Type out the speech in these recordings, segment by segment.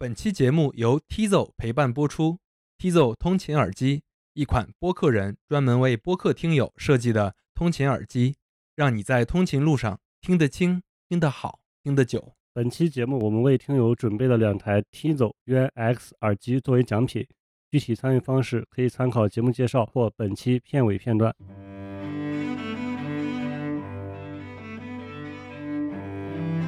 本期节目由 Tizo 陪伴播出。 Tizo 通勤耳机，一款播客人专门为播客听友设计的通勤耳机，让你在通勤路上听得清、听得好、听得久。本期节目我们为听友准备了2台 Tizo UNX 耳机作为奖品，具体参与方式可以参考节目介绍或本期片尾片段。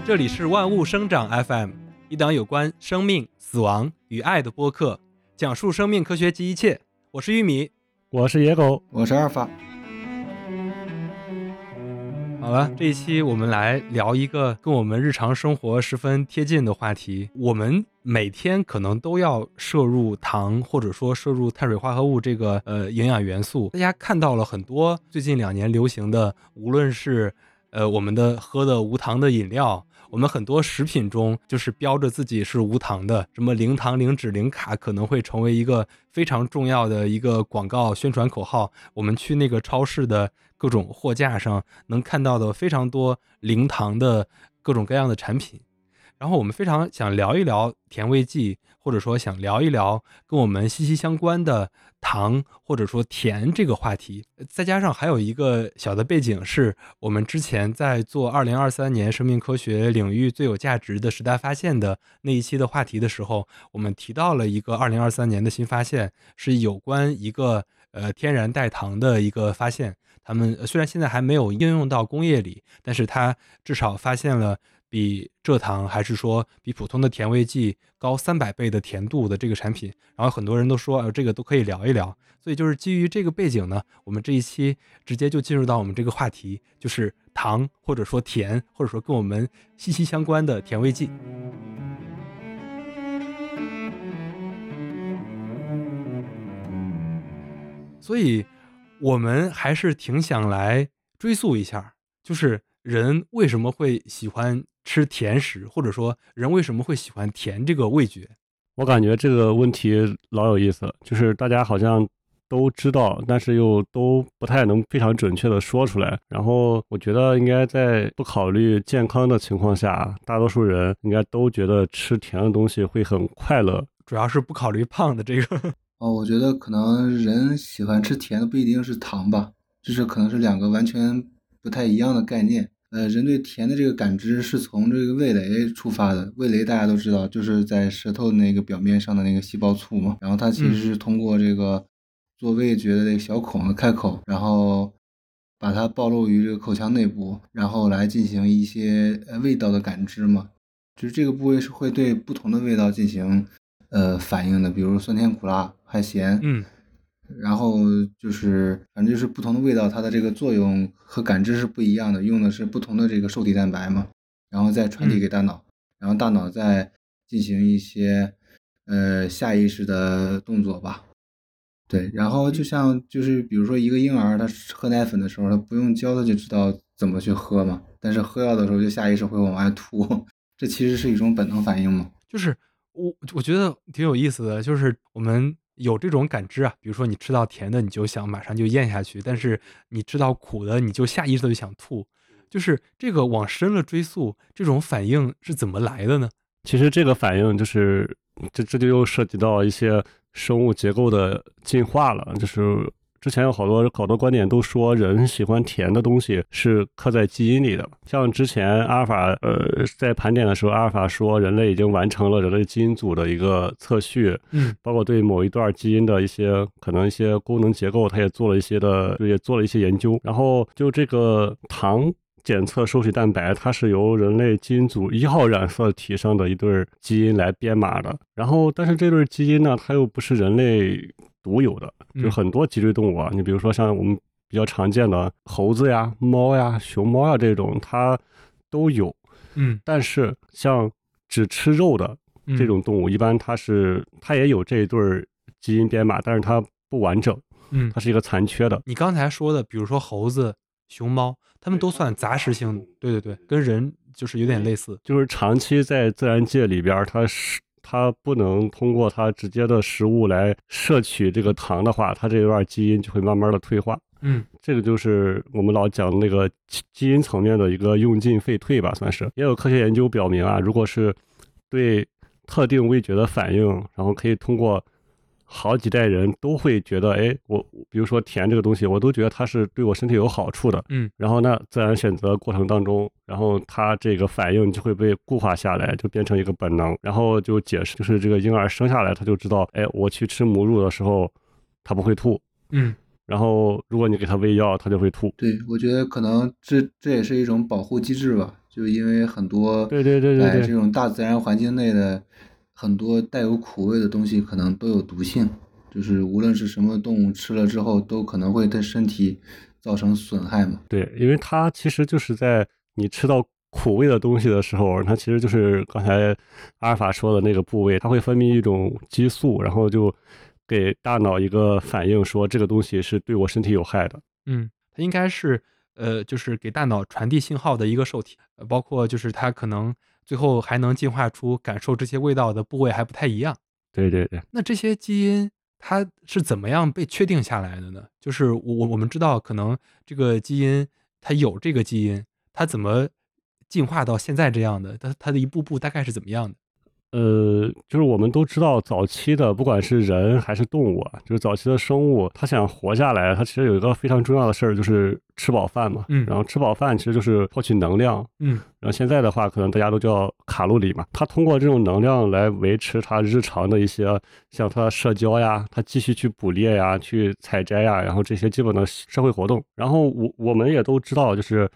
这里是万物生长 FM， 一档有关生命、死亡与爱的播客，讲述生命科学及一切。我是玉米，我是野狗，我是阿尔法。好了，这一期我们来聊一个跟我们日常生活十分贴近的话题。我们每天可能都要摄入糖，或者说摄入碳水化合物这个营养元素。大家看到了很多最近2年流行的，无论是我们的喝的无糖的饮料，我们很多食品中就是标着自己是无糖的，什么零糖零脂零卡，可能会成为一个非常重要的一个广告宣传口号。我们去那个超市的各种货架上能看到的非常多零糖的各种各样的产品。然后我们非常想聊一聊甜味剂，或者说想聊一聊跟我们息息相关的糖或者说甜这个话题。再加上还有一个小的背景，是我们之前在做2023年生命科学领域最有价值的10大发现的那一期的话题的时候，我们提到了一个2023年的新发现，是有关一个天然代糖的一个发现。他们虽然现在还没有应用到工业里，但是它至少发现了比蔗糖还是说比普通的甜味剂高300倍的甜度的这个产品。然后很多人都说这个都可以聊一聊。所以就是基于这个背景呢，我们这一期直接就进入到我们这个话题，就是糖或者说甜或者说跟我们息息相关的甜味剂。所以我们还是挺想来追溯一下，就是人为什么会喜欢吃甜食，或者说人为什么会喜欢甜这个味觉。我感觉这个问题老有意思，就是大家好像都知道，但是又都不太能非常准确的说出来。然后我觉得应该在不考虑健康的情况下，大多数人应该都觉得吃甜的东西会很快乐，主要是不考虑胖的这个我觉得可能人喜欢吃甜的不一定是糖吧，就是可能是2个完全不太一样的概念。人对甜的这个感知是从这个味蕾出发的。味蕾大家都知道，就是在舌头那个表面上的那个细胞簇嘛，然后它其实是通过这个做味觉的这个小孔的开口，然后把它暴露于这个口腔内部，然后来进行一些味道的感知嘛。就是这个部位是会对不同的味道进行反应的，比如酸甜苦辣还咸。然后就是反正就是不同的味道，它的这个作用和感知是不一样的，用的是不同的这个受体蛋白嘛，然后再传递给大脑，然后大脑再进行一些下意识的动作吧。对，然后就像就是比如说一个婴儿他喝奶粉的时候，他不用教他就知道怎么去喝嘛，但是喝药的时候就下意识会往外吐，这其实是一种本能反应嘛。就是我觉得挺有意思的，就是我们有这种感知啊，比如说你吃到甜的你就想马上就咽下去，但是你吃到苦的你就下意识就想吐，就是这个往深了追溯，这种反应是怎么来的呢？其实这个反应就是这就又涉及到一些生物结构的进化了。就是之前有好多观点都说人喜欢甜的东西是刻在基因里的。像之前阿尔法在盘点的时候，阿尔法说人类已经完成了人类基因组的一个测序，包括对某一段基因的一些可能一些功能结构，它也做了一些研究。然后就这个糖检测受体蛋白，它是由人类基因组1号染色体上的一对基因来编码的。然后但是这对基因呢，它又不是人类独有的，就很多脊椎动物啊，你比如说像我们比较常见的猴子呀、猫呀、熊猫呀这种，它都有。但是像只吃肉的这种动物，一般它也有这一对基因编码，但是它不完整，它是一个残缺的。你刚才说的，比如说猴子、熊猫，它们都算杂食性，对对对，跟人就是有点类似，就是长期在自然界里边，它不能通过它直接的食物来摄取这个糖的话，它这段基因就会慢慢的退化。这个就是我们老讲的那个基因层面的一个用进废退吧，算是。也有科学研究表明啊，如果是对特定味觉的反应，然后可以通过好几代人都会觉得，哎，我比如说甜这个东西，我都觉得它是对我身体有好处的，嗯，然后呢，自然选择过程当中，然后它这个反应就会被固化下来，就变成一个本能，然后就解释就是这个婴儿生下来他就知道，哎，我去吃母乳的时候，他不会吐，嗯，然后如果你给他喂药，他就会吐。对，我觉得可能这也是一种保护机制吧，就因为很多对这种大自然环境内的。很多带有苦味的东西可能都有毒性，就是无论是什么动物吃了之后都可能会对身体造成损害嘛。对，因为它其实就是在你吃到苦味的东西的时候，它其实就是刚才阿尔法说的那个部位，它会分泌一种激素，然后就给大脑一个反应说这个东西是对我身体有害的。嗯，它应该是就是给大脑传递信号的一个受体，包括就是它可能最后还能进化出感受这些味道的部位还不太一样。对对对。那这些基因它是怎么样被确定下来的呢？就是我们知道可能这个基因它有这个基因，它怎么进化到现在这样的？它的一步步大概是怎么样的？就是我们都知道早期的不管是人还是动物啊，就是早期的生物它想活下来，它其实有一个非常重要的事儿，就是吃饱饭嘛。嗯，然后吃饱饭其实就是获取能量。嗯，然后现在的话可能大家都叫卡路里嘛，它通过这种能量来维持它日常的一些像它社交呀，它继续去捕猎呀，去采摘呀，然后这些基本的社会活动。然后我们也都知道，就是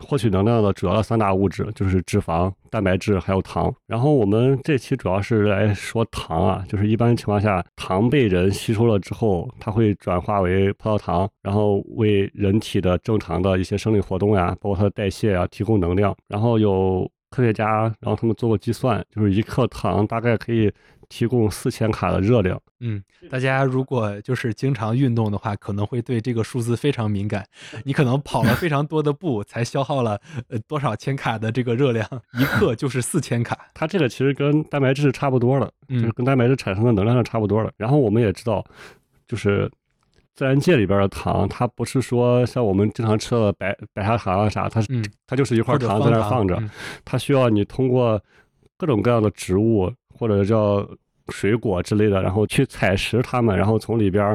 获取能量的主要的三大物质就是脂肪、蛋白质还有糖。然后我们这期主要是来说糖啊，就是一般情况下糖被人吸收了之后，它会转化为葡萄糖，然后为人体的正常的一些生理活动呀，包括它的代谢啊提供能量。然后有科学家，然后他们做过计算，就是1克糖大概可以提供4000卡的热量。嗯，大家如果就是经常运动的话，可能会对这个数字非常敏感。你可能跑了非常多的步，才消耗了多少千卡的这个热量，1克就是4000卡。它这个其实跟蛋白质差不多了，就是跟蛋白质产生的能量是差不多了。然后我们也知道，就是自然界里边的糖，它不是说像我们经常吃的白砂糖啊啥，它就是一块糖在那放着，它需要你通过各种各样的植物或者叫水果之类的，然后去采食它们，然后从里边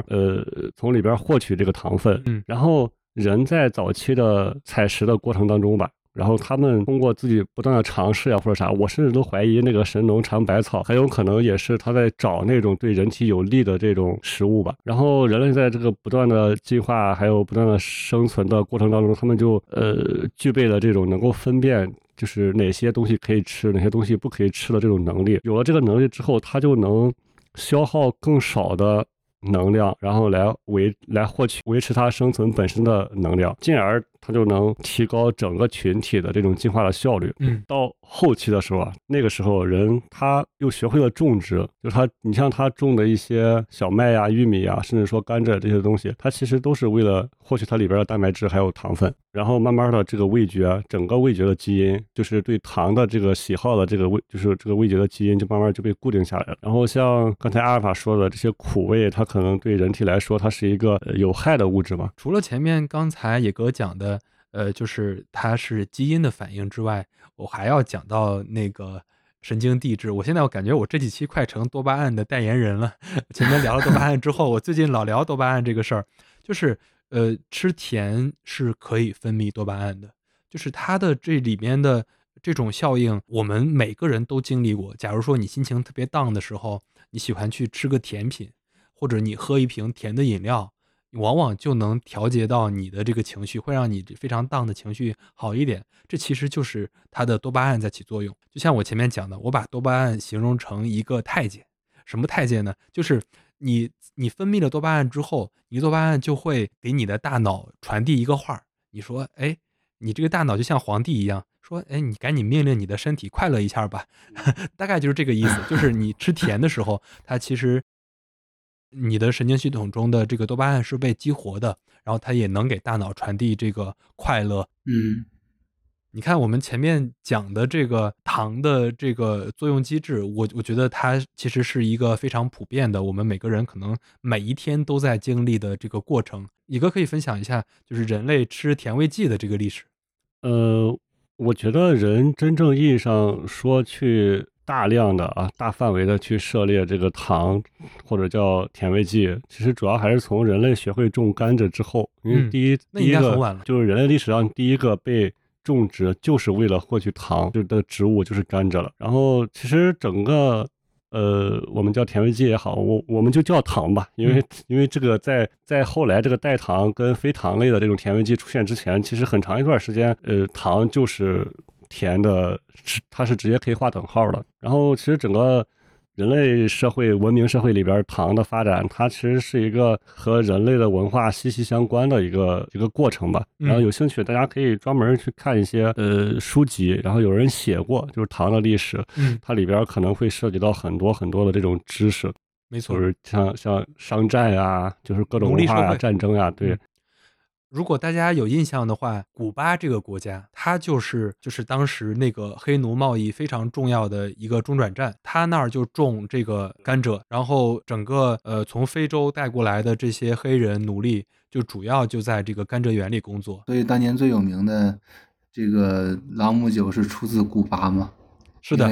获取这个糖分。嗯，然后人在早期的采食的过程当中吧，然后他们通过自己不断的尝试啊或者啥，我甚至都怀疑那个神农尝百草很有可能也是他在找那种对人体有利的这种食物吧。然后人类在这个不断的进化还有不断的生存的过程当中，他们就具备了这种能够分辨就是哪些东西可以吃哪些东西不可以吃的这种能力。有了这个能力之后，他就能消耗更少的能量，然后来获取维持它生存本身的能量，进而它就能提高整个群体的这种进化的效率。嗯，到后期的时候啊，那个时候人他又学会了种植，就是你像他种的一些小麦呀、玉米呀，甚至说甘蔗这些东西，它其实都是为了获取它里边的蛋白质还有糖分。然后慢慢的这个味觉，整个味觉的基因，就是对糖的这个喜好的这个味，就是这个味觉的基因就慢慢就被固定下来了。然后像刚才阿尔法说的这些苦味，它可能对人体来说它是一个有害的物质嘛。除了前面刚才野哥讲的就是它是基因的反应之外，我还要讲到那个神经递质。我现在我感觉我这几期快成多巴胺的代言人了，前面聊了多巴胺之后我最近老聊多巴胺这个事儿，就是吃甜是可以分泌多巴胺的，就是它的这里面的这种效应我们每个人都经历过。假如说你心情特别 down 的时候，你喜欢去吃个甜品，或者你喝一瓶甜的饮料，你往往就能调节到你的这个情绪，会让你非常 down 的情绪好一点。这其实就是它的多巴胺在起作用。就像我前面讲的，我把多巴胺形容成一个太监。什么太监呢？就是你分泌了多巴胺之后，你多巴胺就会给你的大脑传递一个话，你说，哎，你这个大脑就像皇帝一样，说，哎，你赶紧命令你的身体快乐一下吧。大概就是这个意思。就是你吃甜的时候，它其实你的神经系统中的这个多巴胺是被激活的，然后它也能给大脑传递这个快乐。嗯，你看我们前面讲的这个糖的这个作用机制，我觉得它其实是一个非常普遍的，我们每个人可能每一天都在经历的这个过程。野哥可以分享一下就是人类吃甜味剂的这个历史。我觉得人真正意义上说去大量的大范围的去涉猎这个糖或者叫甜味剂，其实主要还是从人类学会种甘蔗之后，因为第一个就是人类历史上第一个被种植就是为了获取糖的植物就是甘蔗了。然后其实整个我们叫甜味剂也好，我们就叫糖吧，因为这个在后来这个代糖跟非糖类的这种甜味剂出现之前，其实很长一段时间，糖就是甜的，它是直接可以划等号的。然后其实整个人类社会文明社会里边，糖的发展它其实是一个和人类的文化息息相关的一个过程吧。然后有兴趣大家可以专门去看一些书籍，然后有人写过就是糖的历史，它里边可能会涉及到很多很多的这种知识。没错，就是像商战啊，就是各种文化啊、战争啊，对。如果大家有印象的话，古巴这个国家，它就是当时那个黑奴贸易非常重要的一个中转站，它那儿就种这个甘蔗，然后整个从非洲带过来的这些黑人奴隶，就主要就在这个甘蔗园里工作。所以当年最有名的这个朗姆酒是出自古巴吗？是的，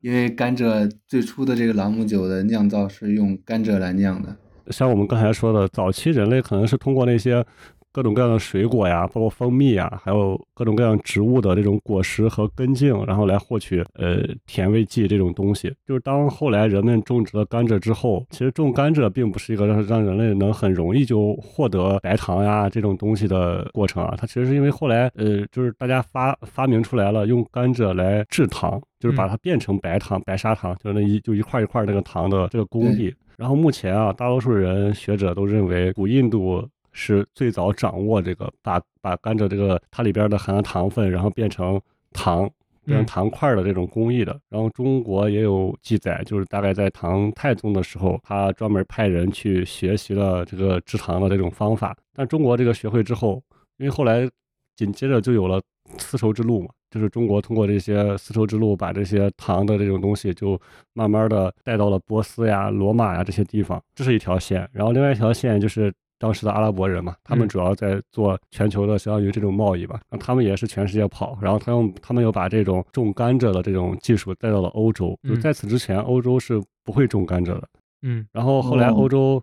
因为甘蔗最初的这个朗姆酒的酿造是用甘蔗来酿的。像我们刚才说的，早期人类可能是通过那些各种各样的水果呀，包括蜂蜜呀，还有各种各样植物的这种果实和根茎，然后来获取甜味剂这种东西。就是当后来人们种植了甘蔗之后，其实种甘蔗并不是一个让人类能很容易就获得白糖呀这种东西的过程啊，它其实是因为后来就是大家发明出来了用甘蔗来制糖，就是把它变成白糖、白砂糖，就是就一块一块那个糖的这个工艺。然后目前啊，大多数人学者都认为古印度是最早掌握这个把甘蔗这个它里边的含的糖分，然后变成糖块的这种工艺的。然后中国也有记载，就是大概在唐太宗的时候，他专门派人去学习了这个制糖的这种方法。但中国这个学会之后，因为后来紧接着就有了丝绸之路嘛，就是中国通过这些丝绸之路把这些糖的这种东西就慢慢的带到了波斯呀、罗马呀这些地方，这是一条线。然后另外一条线就是当时的阿拉伯人嘛，他们主要在做全球的相当于这种贸易吧，他们也是全世界跑，然后他们又把这种种甘蔗的这种技术带到了欧洲，就在此之前欧洲是不会种甘蔗的。然后后来欧洲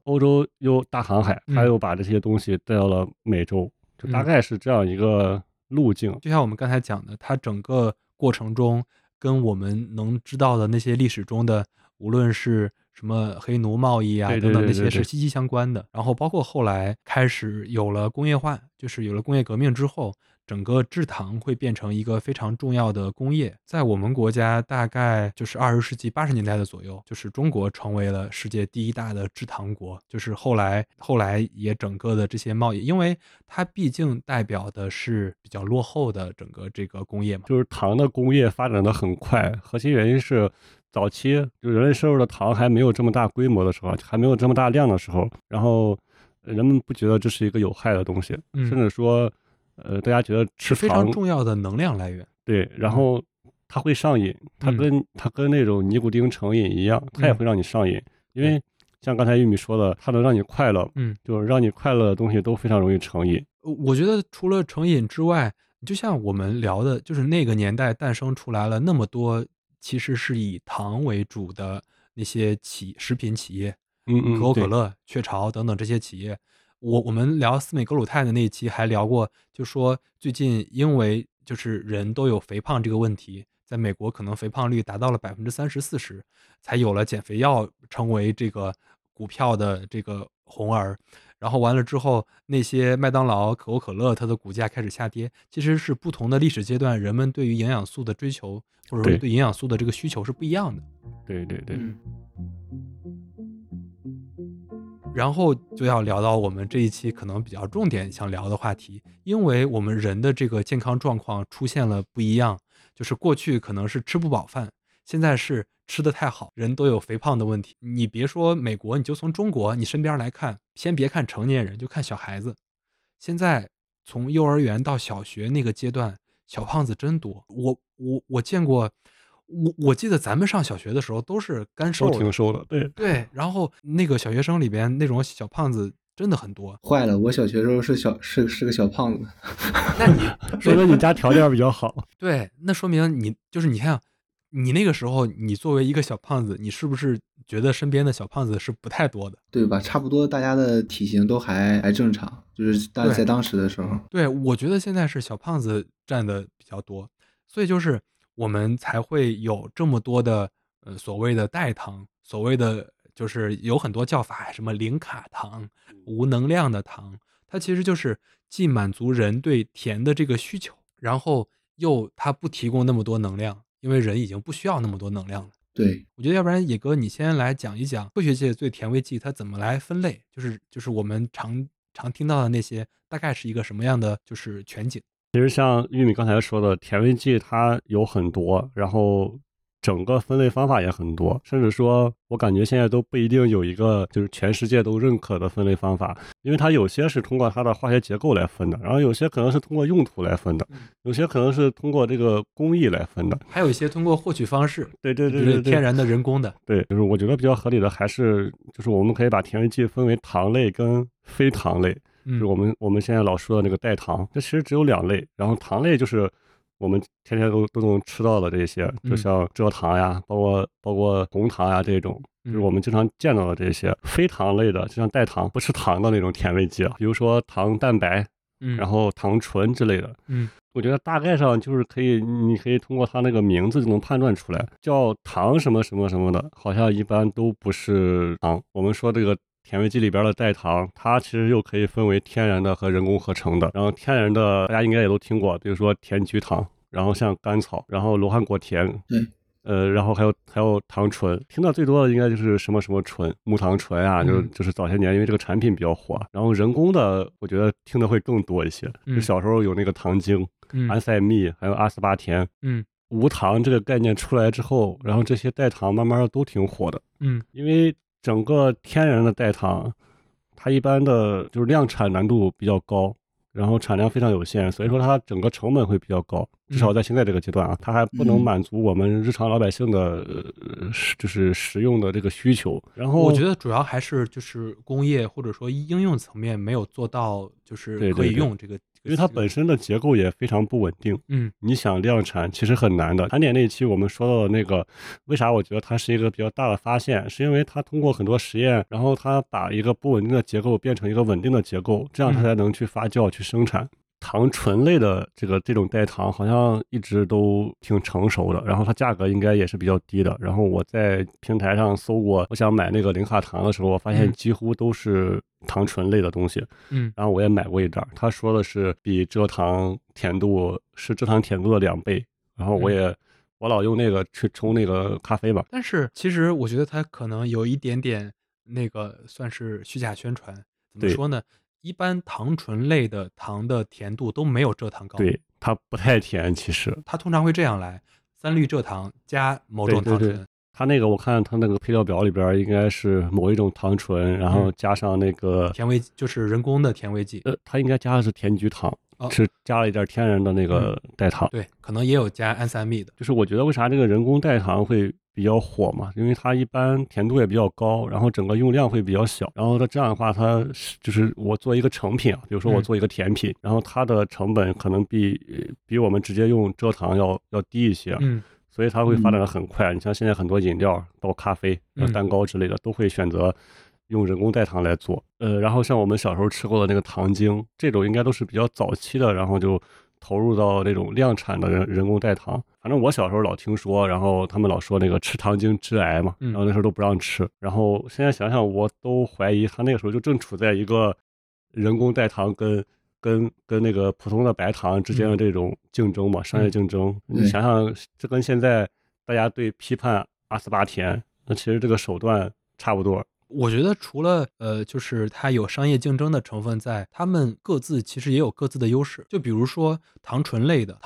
又大航海，他又把这些东西带到了美洲，就大概是这样一个路径。就像我们刚才讲的，它整个过程中跟我们能知道的那些历史中的无论是什么黑奴贸易啊等等，那些是息息相关的。然后包括后来开始有了工业化，就是有了工业革命之后，整个制糖会变成一个非常重要的工业。在我们国家大概就是20世纪80年代的左右，就是中国成为了世界第一大的制糖国。就是后来也整个的这些贸易，因为它毕竟代表的是比较落后的整个这个工业嘛，就是糖的工业发展的很快。核心原因是早期就人类摄入的糖还没有这么大规模的时候，还没有这么大量的时候，然后人们不觉得这是一个有害的东西，甚至说大家觉得吃糖非常重要的能量来源。对，然后它会上瘾，它跟那种尼古丁成瘾一样，它也会让你上瘾。因为像刚才玉米说的，它能让你快乐，就是让你快乐的东西都非常容易成瘾。我觉得除了成瘾之外，就像我们聊的，就是那个年代诞生出来了那么多其实是以糖为主的那些食品企业，可口可乐、雀巢等等这些企业。我们聊司美格鲁肽的那一期还聊过，就说最近因为就是人都有肥胖这个问题，在美国可能肥胖率达到了 30-40%， 才有了减肥药成为这个股票的这个红儿。然后完了之后，那些麦当劳、可口可乐它的股价开始下跌，其实是不同的历史阶段人们对于营养素的追求，或者说对营养素的这个需求是不一样的。对对对。然后就要聊到我们这一期可能比较重点想聊的话题，因为我们人的这个健康状况出现了不一样，就是过去可能是吃不饱饭，现在是吃得太好，人都有肥胖的问题。你别说美国，你就从中国你身边来看，先别看成年人，就看小孩子，现在从幼儿园到小学那个阶段，小胖子真多。我见过，我记得咱们上小学的时候都是干瘦的，都挺瘦的。对对，然后那个小学生里边那种小胖子真的很多。坏了，我小学时候是个小胖子。那你说明你家条件比较好。对，那说明你就是你看你那个时候你作为一个小胖子，你是不是觉得身边的小胖子是不太多的？对吧，差不多大家的体型都还正常，就是在当时的时候。对，我觉得现在是小胖子占的比较多，所以就是我们才会有这么多的所谓的代糖，所谓的就是有很多叫法，什么零卡糖、无能量的糖，它其实就是既满足人对甜的这个需求，然后又它不提供那么多能量，因为人已经不需要那么多能量了。对，我觉得要不然野哥你先来讲一讲科学界对甜味剂它怎么来分类，就是我们常听到的那些大概是一个什么样的就是全景。其实像玉米刚才说的，甜味剂它有很多，然后整个分类方法也很多，甚至说我感觉现在都不一定有一个就是全世界都认可的分类方法，因为它有些是通过它的化学结构来分的，然后有些可能是通过用途来分的，有些可能是通过这个工艺来分的，还有一些通过获取方式。对对对对，就是天然的人工的。对，就是我觉得比较合理的还是就是我们可以把甜味剂分为糖类跟非糖类，就是我们现在老说的那个代糖，这其实只有两类，然后糖类就是我们天天都能吃到的这些，就像蔗糖呀，包括红糖呀这种，就是我们经常见到的这些非糖类的，就像代糖不吃糖的那种甜味剂啊，比如说糖蛋白，然后糖醇之类的。我觉得大概上就是你可以通过它那个名字就能判断出来，叫糖什么什么什么的，好像一般都不是糖。我们说这个甜味剂里边的代糖，它其实又可以分为天然的和人工合成的。然后天然的大家应该也都听过，比如说甜菊糖，然后像甘草，然后罗汉果甜，然后还有糖醇，听到最多的应该就是什么什么醇，木糖醇啊，就是早些年因为这个产品比较火。然后人工的我觉得听的会更多一些，就小时候有那个糖精、安赛蜜，还有阿斯巴甜。无糖这个概念出来之后，然后这些代糖慢慢的都挺火的。因为整个天然的代糖，它一般的就是量产难度比较高，然后产量非常有限，所以说它整个成本会比较高，至少在现在这个阶段啊，它还不能满足我们日常老百姓的就是食用的这个需求。然后我觉得主要还是就是工业或者说应用层面没有做到，就是可以用这个。对对对，因为它本身的结构也非常不稳定，你想量产其实很难的。盘点那一期我们说到的那个，为啥我觉得它是一个比较大的发现，是因为它通过很多实验，然后它把一个不稳定的结构变成一个稳定的结构，这样它才能去发酵去生产。糖醇类的这种代糖好像一直都挺成熟的，然后它价格应该也是比较低的。然后我在平台上搜过，我想买那个零卡糖的时候，我发现几乎都是糖醇类的东西。然后我也买过一袋，他说的是比蔗糖甜度是蔗糖甜度的2倍。然后我老用那个去冲那个咖啡吧。但是其实我觉得它可能有一点点那个算是虚假宣传，怎么说呢？一般糖醇类的糖的甜度都没有蔗糖高，对，它不太甜。其实它通常会这样来，三氯蔗糖加某种糖醇。对对对，它那个我看它那个配料表里边应该是某一种糖醇，然后加上那个甜味，就是人工的甜味剂。它应该加的是甜菊糖，是加了一点天然的那个代糖。对，可能也有加安赛蜜的。就是我觉得为啥这个人工代糖会比较火嘛，因为它一般甜度也比较高，然后整个用量会比较小，然后它这样的话，它就是我做一个成品啊，比如说我做一个甜品，然后它的成本可能比我们直接用蔗糖要低一些，所以它会发展的很快。你像现在很多饮料，包括咖啡、蛋糕之类的，都会选择用人工代糖来做。然后像我们小时候吃过的那个糖精，这种应该都是比较早期的，然后就投入到那种量产的人工代糖。反正我小时候老听说，然后他们老说那个吃糖精致癌嘛，然后那时候都不让吃。然后现在想想，我都怀疑他那个时候就正处在一个人工代糖跟那个普通的白糖之间的这种竞争嘛，商业竞争。你想想，这跟现在大家对批判阿斯巴甜，那其实这个手段差不多。我觉得除了就是它有商业竞争的成分在，他们各自其实也有各自的优势。就比如说糖醇类的，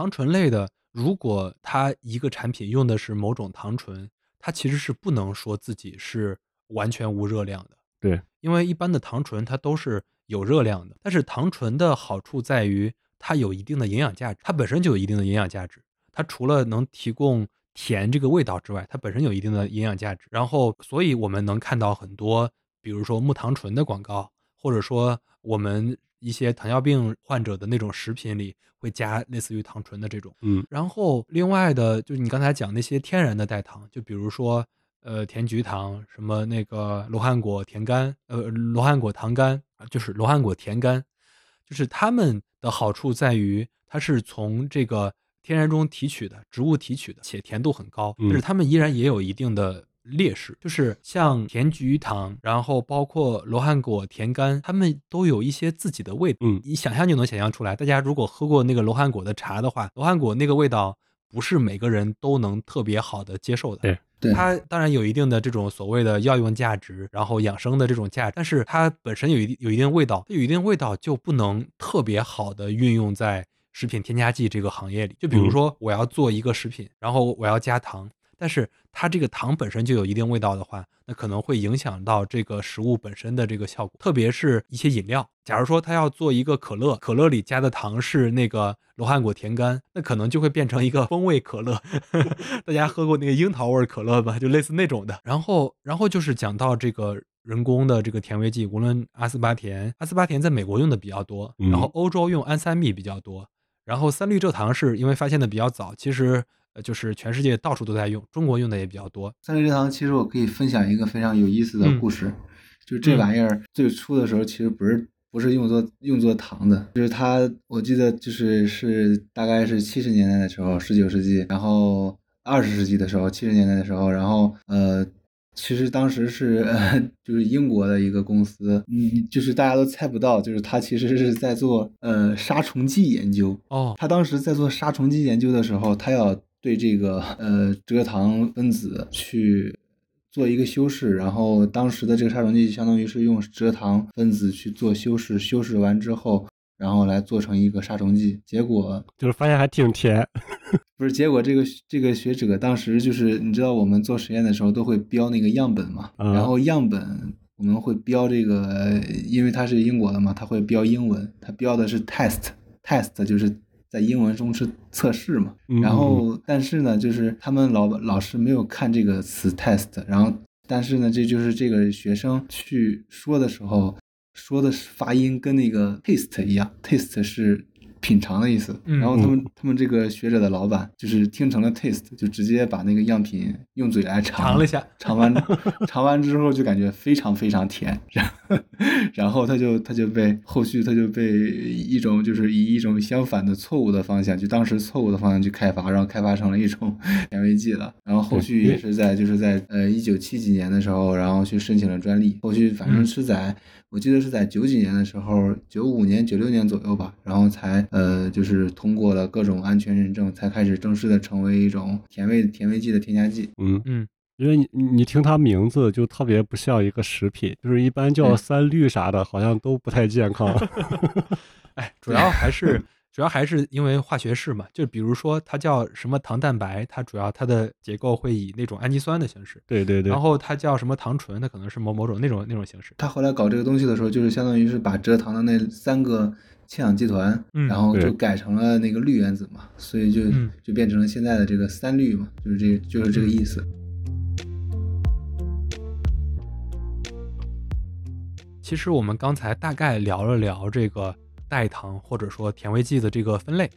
如果它一个产品用的是某种糖醇，它其实是不能说自己是完全无热量的。对，因为一般的糖醇它都是有热量的，但是糖醇的好处在于它有一定的营养价值，它本身就有一定的营养价值。它除了能提供甜这个味道之外，它本身有一定的营养价值。然后所以我们能看到很多比如说木糖醇的广告，或者说我们一些糖尿病患者的那种食品里会加类似于糖醇的这种。然后另外的就是你刚才讲那些天然的代糖，就比如说甜菊糖，什么那个罗汉果糖苷，就是罗汉果甜苷，就是它们的好处在于它是从这个天然中提取的，植物提取的，且甜度很高，但是它们依然也有一定的劣势，就是像甜菊糖，然后包括罗汉果甜苷，它们都有一些自己的味道，你想象就能想象出来。大家如果喝过那个罗汉果的茶的话，罗汉果那个味道不是每个人都能特别好的接受的。对，它当然有一定的这种所谓的药用价值，然后养生的这种价值，但是它本身有一定味道，有一定味道就不能特别好的运用在食品添加剂这个行业里。就比如说我要做一个食品，然后我要加糖，但是它这个糖本身就有一定味道的话，那可能会影响到这个食物本身的这个效果。特别是一些饮料，假如说它要做一个可乐，可乐里加的糖是那个罗汉果甜苷，那可能就会变成一个风味可乐大家喝过那个樱桃味可乐吧，就类似那种的。然后就是讲到这个人工的这个甜味剂，无论阿斯巴甜在美国用的比较多，然后欧洲用氨酸蜜比较多，然后三氯蔗糖是因为发现的比较早，其实就是全世界到处都在用，中国用的也比较多。三氯蔗糖其实我可以分享一个非常有意思的故事，就是这玩意儿最初的时候其实不是用作糖的，就是它我记得就是大概是70年代的时候，19世纪，然后20世纪的时候，70年代的时候，然后其实当时是就是英国的一个公司，就是大家都猜不到，就是他其实是在做杀虫剂研究。他当时在做杀虫剂研究的时候，他要对这个蔗糖分子去做一个修饰，然后当时的这个杀虫剂相当于是用蔗糖分子去做修饰，修饰完之后然后来做成一个杀虫剂，结果就是发现还挺甜不是，结果这个学者当时就是你知道我们做实验的时候都会标那个样本嘛，然后样本我们会标这个，因为它是英国的嘛，它会标英文，它标的是 test 就是在英文中是测试嘛，然后但是呢就是他们老师没有看这个词 test， 然后但是呢这就是这个学生去说的时候说的发音跟那个 taste 一样， taste 是品尝的意思，然后他们这个学者的老板就是听成了 taste， 就直接把那个样品用嘴来尝了一下，尝完之后就感觉非常非常甜，然后他就被一种就是以一种相反的错误的方向，就当时错误的方向去开发，然后开发成了一种甜味剂了。然后后续也是在1970几年的时候，然后去申请了专利。后续反正是在我记得是在90几年的时候，95年96年左右吧，然后才就是通过了各种安全认证，才开始正式的成为一种甜味剂的添加剂。因为你听它名字就特别不像一个食品，就是一般叫三氯啥的，好像都不太健康。哎，主要还是因为化学式嘛，就比如说它叫什么糖蛋白，它的结构会以那种氨基酸的形式。对。然后它叫什么糖醇，它可能是某种那种形式。他后来搞这个东西的时候，就是相当于是把蔗糖的那三个氢氧基团，然后就改成了那个氯原子嘛，所以就变成了现在的这个三氯嘛，就是这个意思。其实我们刚才大概聊了聊这个代糖或者说甜味剂的这个分类，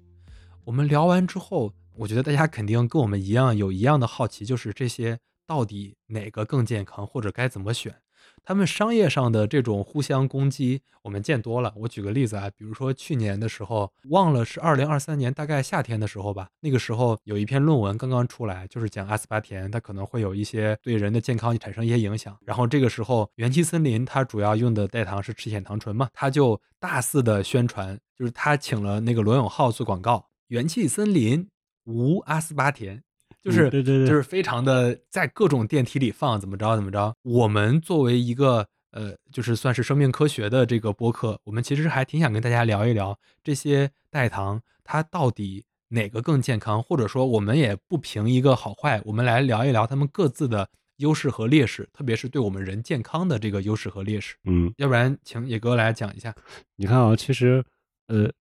我们聊完之后，我觉得大家肯定跟我们一样有一样的好奇，就是这些到底哪个更健康或者该怎么选。他们商业上的这种互相攻击我们见多了。我举个例子啊，比如说去年的时候，忘了是2023年大概夏天的时候吧，那个时候有一篇论文刚刚出来，就是讲阿斯巴甜它可能会有一些对人的健康产生一些影响。然后这个时候元气森林它主要用的代糖是赤藓糖醇嘛，它就大肆的宣传，就是他请了那个罗永浩做广告，元气森林无阿斯巴甜，就是非常的在各种电梯里放怎么着。我们作为一个就是算是生命科学的这个播客，我们其实还挺想跟大家聊一聊这些代糖它到底哪个更健康，或者说我们也不评一个好坏，我们来聊一聊它们各自的优势和劣势，特别是对我们人健康的这个优势和劣势。要不然请野哥来讲一下。你看啊，其实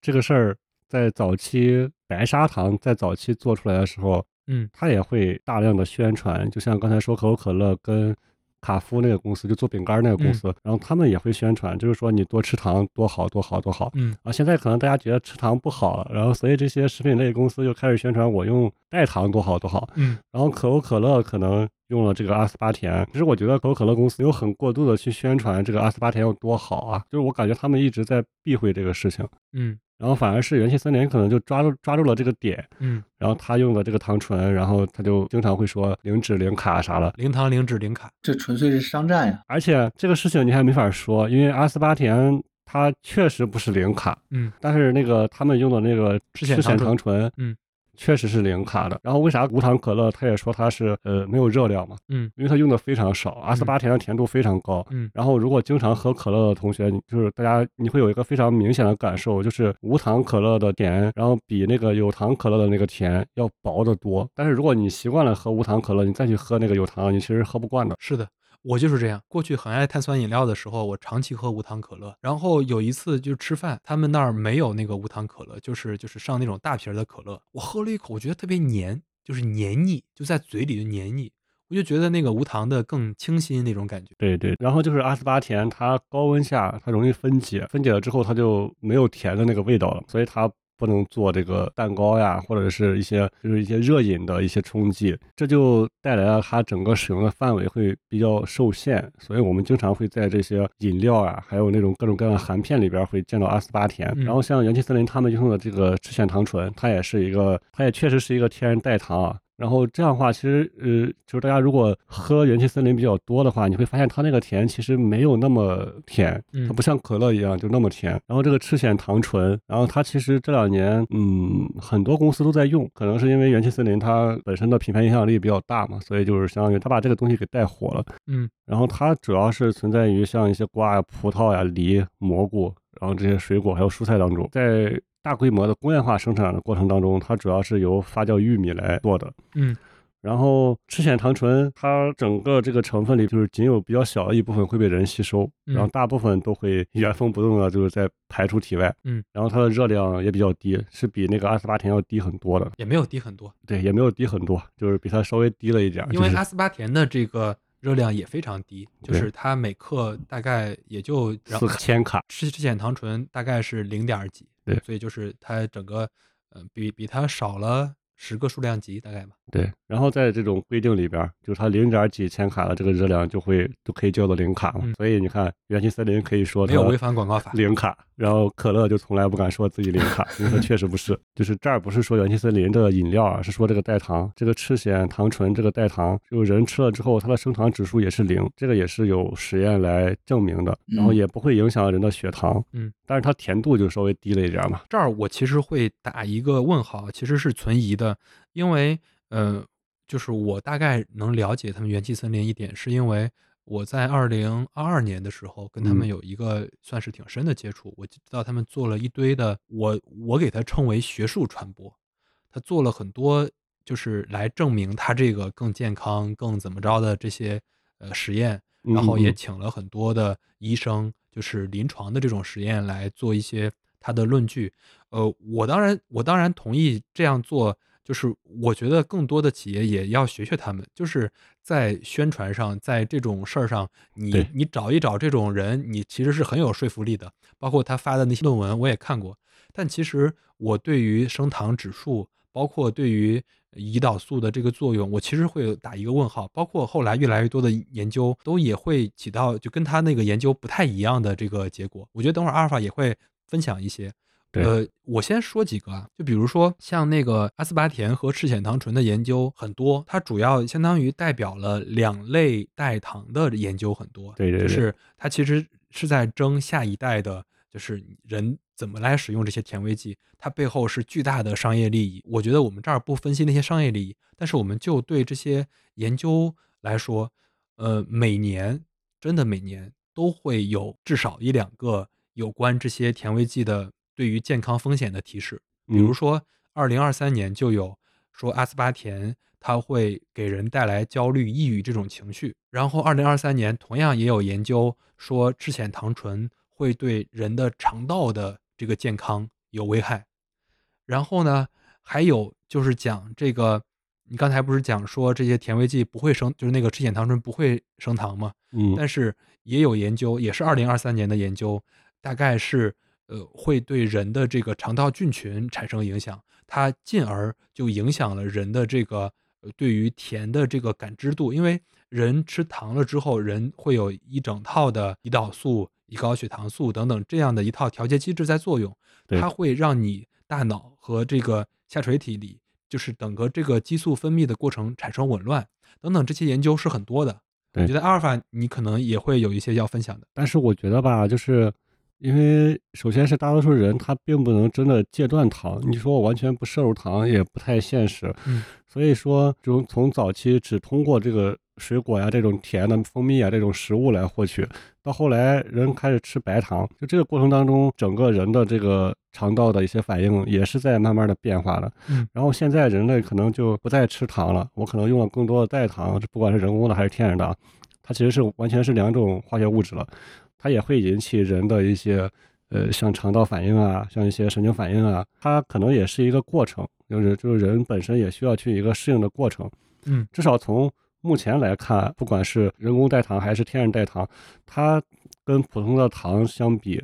这个事儿在早期白砂糖在早期做出来的时候，它也会大量的宣传，就像刚才说可口可乐跟卡夫那个公司，就做饼干那个公司，然后他们也会宣传，就是说你多吃糖多好多好多好。啊，现在可能大家觉得吃糖不好了，然后所以这些食品类公司又开始宣传我用代糖多好多好。然后可口可乐可能用了这个阿斯巴甜，其实我觉得可口可乐公司有很过度的去宣传这个阿斯巴甜有多好啊，就是我感觉他们一直在避讳这个事情。然后反而是元气森林可能就抓住了这个点，然后他用了这个糖醇，然后他就经常会说零脂零卡啥了，零糖零脂零卡，这纯粹是商战呀。而且这个事情你还没法说，因为阿斯巴甜它确实不是零卡，但是那个他们用的那个赤藓糖醇，确实是零卡的。然后为啥无糖可乐他也说它是没有热量嘛，因为它用的非常少，阿斯巴甜的甜度非常高。然后如果经常喝可乐的同学，就是大家你会有一个非常明显的感受，就是无糖可乐的甜然后比那个有糖可乐的那个甜要薄得多。但是如果你习惯了喝无糖可乐，你再去喝那个有糖，你其实喝不惯的。是的，我就是这样，过去很爱碳酸饮料的时候，我长期喝无糖可乐。然后有一次就吃饭，他们那儿没有那个无糖可乐，就是上那种大瓶的可乐。我喝了一口，我觉得特别黏，就是黏腻，就在嘴里就黏腻。我就觉得那个无糖的更清新那种感觉。对对，然后就是阿斯巴甜，它高温下它容易分解，分解了之后它就没有甜的那个味道了，所以它不能做这个蛋糕呀，或者是一些热饮的一些冲剂，这就带来了它整个使用的范围会比较受限，所以我们经常会在这些饮料啊，还有那种各种各样的含片里边会见到阿斯巴甜。然后像元气森林他们用的这个赤藓糖醇，它也确实是一个天然代糖啊。然后这样的话，其实就是大家如果喝元气森林比较多的话，你会发现它那个甜其实没有那么甜，它不像可乐一样就那么甜。然后这个赤藓糖醇，然后它其实这2年很多公司都在用，可能是因为元气森林它本身的品牌影响力比较大嘛，所以就是相当于它把这个东西给带火了。然后它主要是存在于像一些瓜呀、葡萄呀、梨、蘑菇，然后这些水果还有蔬菜当中，在大规模的工业化生产的过程当中，它主要是由发酵玉米来做的。然后赤藓糖醇它整个这个成分里，就是仅有比较小的一部分会被人吸收，然后大部分都会原封不动的就是在排出体外。然后它的热量也比较低，是比那个阿斯巴甜要低很多的。也没有低很多。对，也没有低很多，就是比它稍微低了一点。因为阿斯巴甜的这个热量也非常低，就是它每克大概也就4000卡，赤藓糖醇大概是0.几，对，所以就是它整个比它少了10个数量级大概吧。对，然后在这种规定里边，就是它0.几千卡的这个热量就可以叫做零卡嘛。所以你看元气森林可以说没有违反广告法零卡，然后可乐就从来不敢说自己零卡，因为它确实不是。就是这儿不是说元气森林的饮料啊，是说这个代糖，这个赤藓糖醇这个代糖，就人吃了之后它的升糖指数也是0，这个也是有实验来证明的，然后也不会影响人的血糖。但是它甜度就稍微低了一点嘛。这儿我其实会打一个问号，其实是存疑的，因为就是我大概能了解他们元气森林一点，是因为我在2022年的时候跟他们有一个算是挺深的接触。我知道他们做了一堆的，我给他称为学术传播，他做了很多就是来证明他这个更健康更怎么着的这些实验，然后也请了很多的医生，就是临床的这种实验来做一些他的论据。我当然同意这样做，就是我觉得更多的企业也要学学他们，就是在宣传上，在这种事儿上，你找一找这种人，你其实是很有说服力的。包括他发的那些论文我也看过，但其实我对于升糖指数，包括对于胰岛素的这个作用，我其实会打一个问号。包括后来越来越多的研究都也会起到就跟他那个研究不太一样的这个结果。我觉得等会儿阿尔法也会分享一些。我先说几个啊，就比如说像那个阿斯巴甜和赤藓糖醇的研究很多，它主要相当于代表了2类代糖的研究很多。对，就是它其实是在争下一代的，就是人怎么来使用这些甜味剂，它背后是巨大的商业利益。我觉得我们这儿不分析那些商业利益，但是我们就对这些研究来说，每年都会有至少1-2个有关这些甜味剂的对于健康风险的提示。比如说2023年就有说阿斯巴甜它会给人带来焦虑、抑郁这种情绪，然后2023年同样也有研究说赤藓糖醇会对人的肠道的这个健康有危害。然后呢，还有就是讲这个你刚才不是讲说这些甜味剂不会升，就是那个赤藓糖醇不会升糖吗？但是也有研究，也是2023年的研究，大概是会对人的这个肠道菌群产生影响，它进而就影响了人的这个对于甜的这个感知度，因为人吃糖了之后，人会有一整套的胰岛素、胰高血糖素等等这样的一套调节机制在作用，它会让你大脑和这个下垂体里就是整个这个激素分泌的过程产生紊乱等等，这些研究是很多的。我觉得阿尔法你可能也会有一些要分享的。但是我觉得吧，就是因为首先是大多数人他并不能真的戒断糖，你说我完全不摄入糖也不太现实，所以说这种从早期只通过这个水果呀这种甜的蜂蜜啊这种食物来获取，到后来人开始吃白糖，就这个过程当中整个人的这个肠道的一些反应也是在慢慢的变化了。然后现在人类可能就不再吃糖了，我可能用了更多的代糖，不管是人工的还是天然的，它其实是完全是两种化学物质了，它也会引起人的一些像肠道反应啊，像一些神经反应啊，它可能也是一个过程，就是人本身也需要去一个适应的过程。至少从目前来看，不管是人工代糖还是天然代糖，它跟普通的糖相比，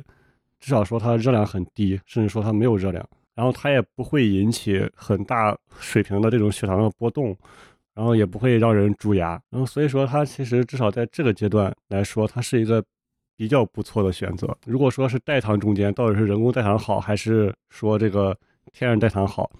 至少说它热量很低，甚至说它没有热量，然后它也不会引起很大水平的这种血糖的波动，然后也不会让人蛀牙，然后所以说它其实至少在这个阶段来说，它是一个比较不错的选择。如果说是代糖中间到底是人工代糖好还是说这个天然代糖好，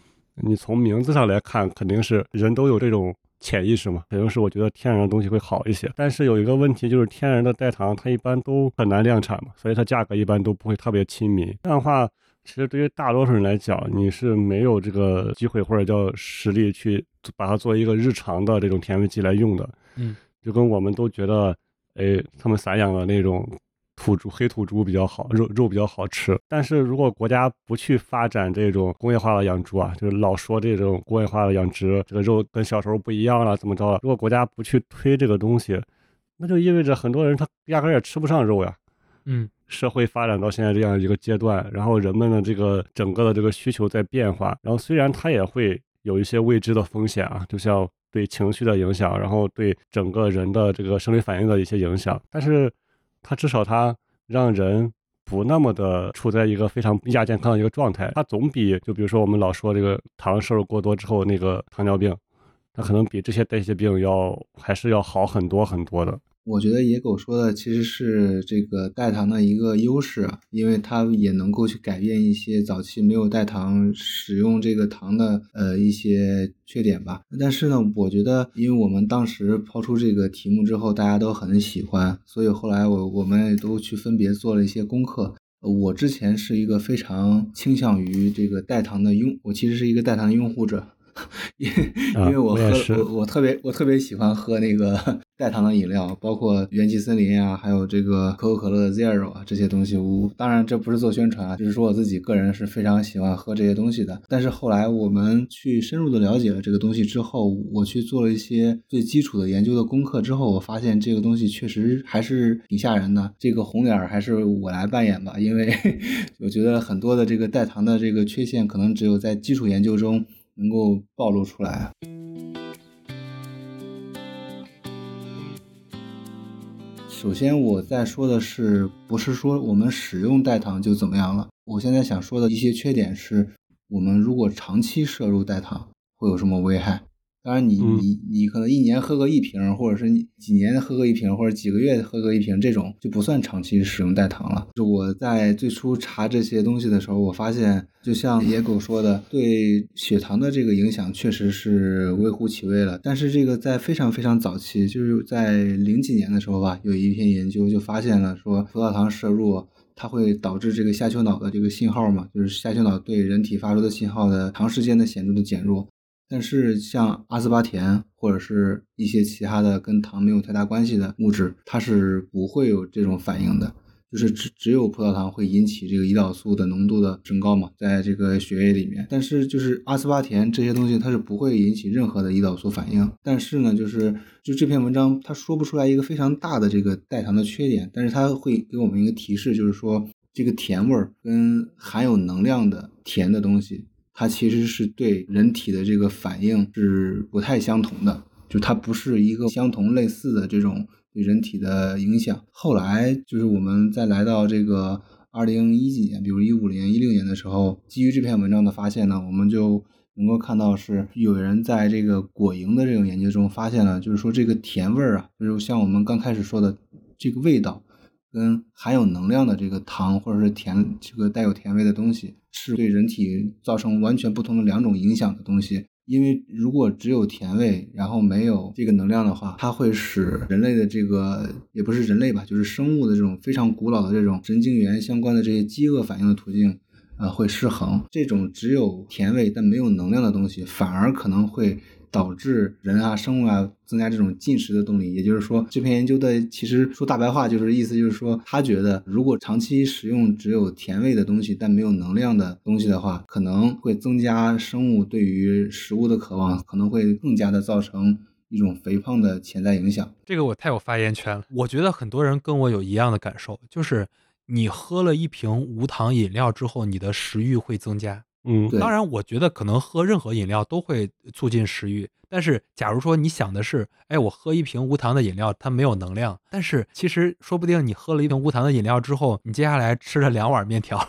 你从名字上来看肯定是人都有这种潜意识嘛，肯定是我觉得天然的东西会好一些。但是有一个问题，就是天然的代糖它一般都很难量产嘛，所以它价格一般都不会特别亲民，这样的话其实对于大多数人来讲，你是没有这个机会或者叫实力去把它作为一个日常的这种甜味剂来用的。就跟我们都觉得他们散养的那种土猪、黑土猪比较好，肉比较好吃。但是如果国家不去发展这种工业化的养猪啊，就是老说这种工业化的养殖，这个肉跟小时候不一样了，怎么着了？如果国家不去推这个东西，那就意味着很多人他压根也吃不上肉呀。社会发展到现在这样一个阶段，然后人们的这个整个的这个需求在变化，然后虽然它也会有一些未知的风险啊，就像对情绪的影响，然后对整个人的这个生理反应的一些影响，但是它至少它让人不那么的处在一个非常亚健康的一个状态，它总比就比如说我们老说这个糖摄入过多之后那个糖尿病，它可能比这些代谢病还是要好很多很多的。我觉得野狗说的其实是这个代糖的一个优势，因为它也能够去改变一些早期没有代糖使用这个糖的一些缺点吧。但是呢，我觉得因为我们当时抛出这个题目之后大家都很喜欢，所以后来我们也都去分别做了一些功课。我之前是一个非常倾向于这个代糖的我其实是一个代糖的拥护者因为我特别喜欢喝那个代糖的饮料，包括元气森林啊，还有这个可口可乐的 Zero 啊，这些东西。当然这不是做宣传啊，就是说我自己个人是非常喜欢喝这些东西的。但是后来我们去深入的了解了这个东西之后，我去做了一些最基础的研究的功课之后，我发现这个东西确实还是挺吓人的。这个红脸还是我来扮演吧，因为我觉得很多的这个代糖的这个缺陷可能只有在基础研究中能够暴露出来。首先我在说的是不是说我们使用代糖就怎么样了，我现在想说的一些缺点是我们如果长期摄入代糖会有什么危害。当然你可能一年喝个一瓶，或者是几年喝个一瓶，或者几个月喝个一瓶，这种就不算长期使用代糖了。就我在最初查这些东西的时候，我发现就像野狗说的，对血糖的这个影响确实是微乎其微了。但是这个在非常非常早期，就是在00几年的时候吧，有一篇研究就发现了说葡萄糖摄入它会导致这个下丘脑的这个信号嘛，就是下丘脑对人体发出的信号的长时间的显著的减弱。但是像阿斯巴甜或者是一些其他的跟糖没有太大关系的物质，它是不会有这种反应的，就是只有葡萄糖会引起这个胰岛素的浓度的升高嘛，在这个血液里面。但是就是阿斯巴甜这些东西它是不会引起任何的胰岛素反应。但是呢，就这篇文章它说不出来一个非常大的这个代糖的缺点，但是它会给我们一个提示，就是说这个甜味跟含有能量的甜的东西它其实是对人体的这个反应是不太相同的，就它不是一个相同类似的这种对人体的影响。后来就是我们再来到这个2010几年，比如2015年、2016年的时候，基于这篇文章的发现呢，我们就能够看到是有人在这个果蝇的这种研究中发现了，就是说这个甜味儿啊，就是像我们刚开始说的这个味道跟含有能量的这个糖或者是甜，这个带有甜味的东西是对人体造成完全不同的两种影响的东西。因为如果只有甜味然后没有这个能量的话，它会使人类的这个，也不是人类吧，就是生物的这种非常古老的这种神经元相关的这些饥饿反应的途径会失衡。这种只有甜味但没有能量的东西反而可能会导致人啊生物啊增加这种进食的动力。也就是说这篇研究的其实说大白话就是意思就是说，他觉得如果长期食用只有甜味的东西但没有能量的东西的话，可能会增加生物对于食物的渴望，可能会更加的造成一种肥胖的潜在影响。这个我太有发言权了，我觉得很多人跟我有一样的感受，就是你喝了一瓶无糖饮料之后，你的食欲会增加。嗯，当然我觉得可能喝任何饮料都会促进食欲，但是假如说你想的是，哎，我喝一瓶无糖的饮料它没有能量，但是其实说不定你喝了一瓶无糖的饮料之后，你接下来吃了2碗面条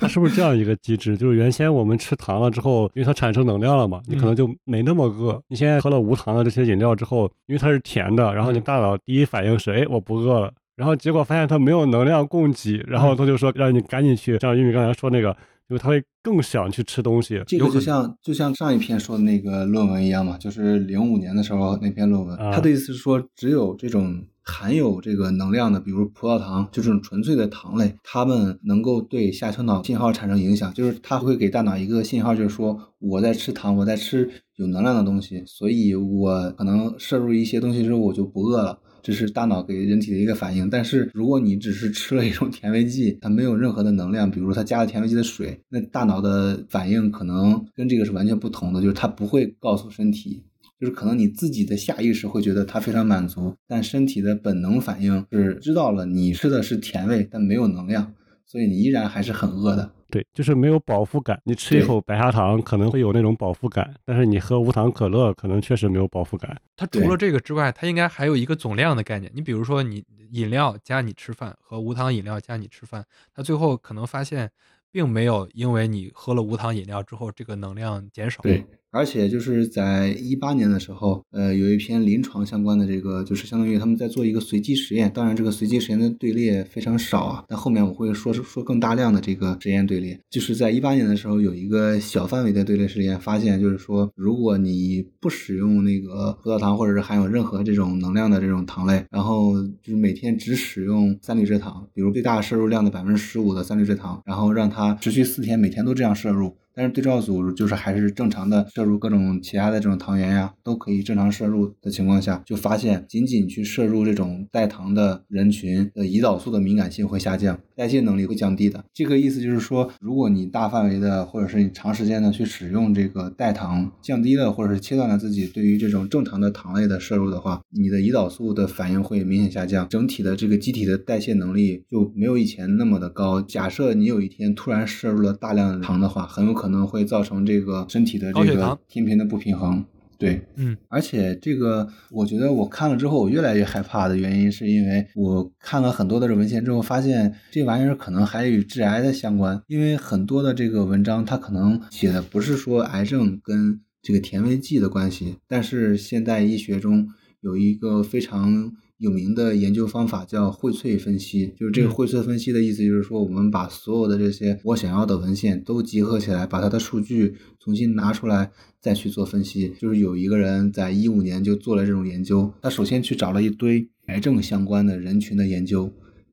它是不是这样一个机制，就是原先我们吃糖了之后，因为它产生能量了嘛，你可能就没那么饿，你现在喝了无糖的这些饮料之后，因为它是甜的，然后你大脑第一反应是，哎，我不饿了，然后结果发现它没有能量供给，然后他就说让你赶紧去，像玉米刚才说那个，因为他会更想去吃东西。这个就像上一篇说的那个论文一样嘛，就是2005年的时候那篇论文，他的意思是说，只有这种含有这个能量的，比如葡萄糖，就这种纯粹的糖类，它们能够对下丘脑信号产生影响，就是它会给大脑一个信号，就是说我在吃糖，我在吃有能量的东西，所以我可能摄入一些东西之后我就不饿了。这是大脑给人体的一个反应。但是如果你只是吃了一种甜味剂，它没有任何的能量，比如它加了甜味剂的水，那大脑的反应可能跟这个是完全不同的，就是它不会告诉身体，就是可能你自己的下意识会觉得它非常满足，但身体的本能反应是知道了你吃的是甜味但没有能量，所以你依然还是很饿的。对，就是没有饱腹感。你吃一口白砂糖可能会有那种饱腹感，但是你喝无糖可乐可能确实没有饱腹感。它除了这个之外，它应该还有一个总量的概念。你比如说你饮料加你吃饭和无糖饮料加你吃饭，它最后可能发现并没有因为你喝了无糖饮料之后这个能量减少。对，而且就是在2018年的时候，有一篇临床相关的这个，就是相当于他们在做一个随机实验，当然这个随机实验的队列非常少啊，但后面我会说更大量的这个实验队列。就是在2018年的时候有一个小范围的队列实验，发现就是说，如果你不使用那个葡萄糖或者是含有任何这种能量的这种糖类，然后就是每天只使用三氯蔗糖，比如最大摄入量的 15% 的三氯蔗糖，然后让它持续4天每天都这样摄入。但是对照组就是还是正常的摄入各种其他的这种糖原呀，都可以正常摄入的情况下，就发现仅仅去摄入这种代糖的人群的胰岛素的敏感性会下降，代谢能力会降低的。这个意思就是说，如果你大范围的或者是你长时间的去使用这个代糖，降低了或者是切断了自己对于这种正常的糖类的摄入的话，你的胰岛素的反应会明显下降，整体的这个机体的代谢能力就没有以前那么的高。假设你有一天突然摄入了大量糖的话，很有可能会造成这个身体的这个天平的不平衡。对，而且这个我觉得我看了之后我越来越害怕的原因，是因为我看了很多的文献之后发现这玩意儿可能还与致癌的相关。因为很多的这个文章它可能写的不是说癌症跟这个甜味剂的关系，但是现代医学中有一个非常有名的研究方法叫荟萃分析，就是这个荟萃分析的意思就是说，我们把所有的这些我想要的文献都集合起来，把它的数据重新拿出来再去做分析。就是有一个人在2015年就做了这种研究，他首先去找了一堆癌症相关的人群的研究，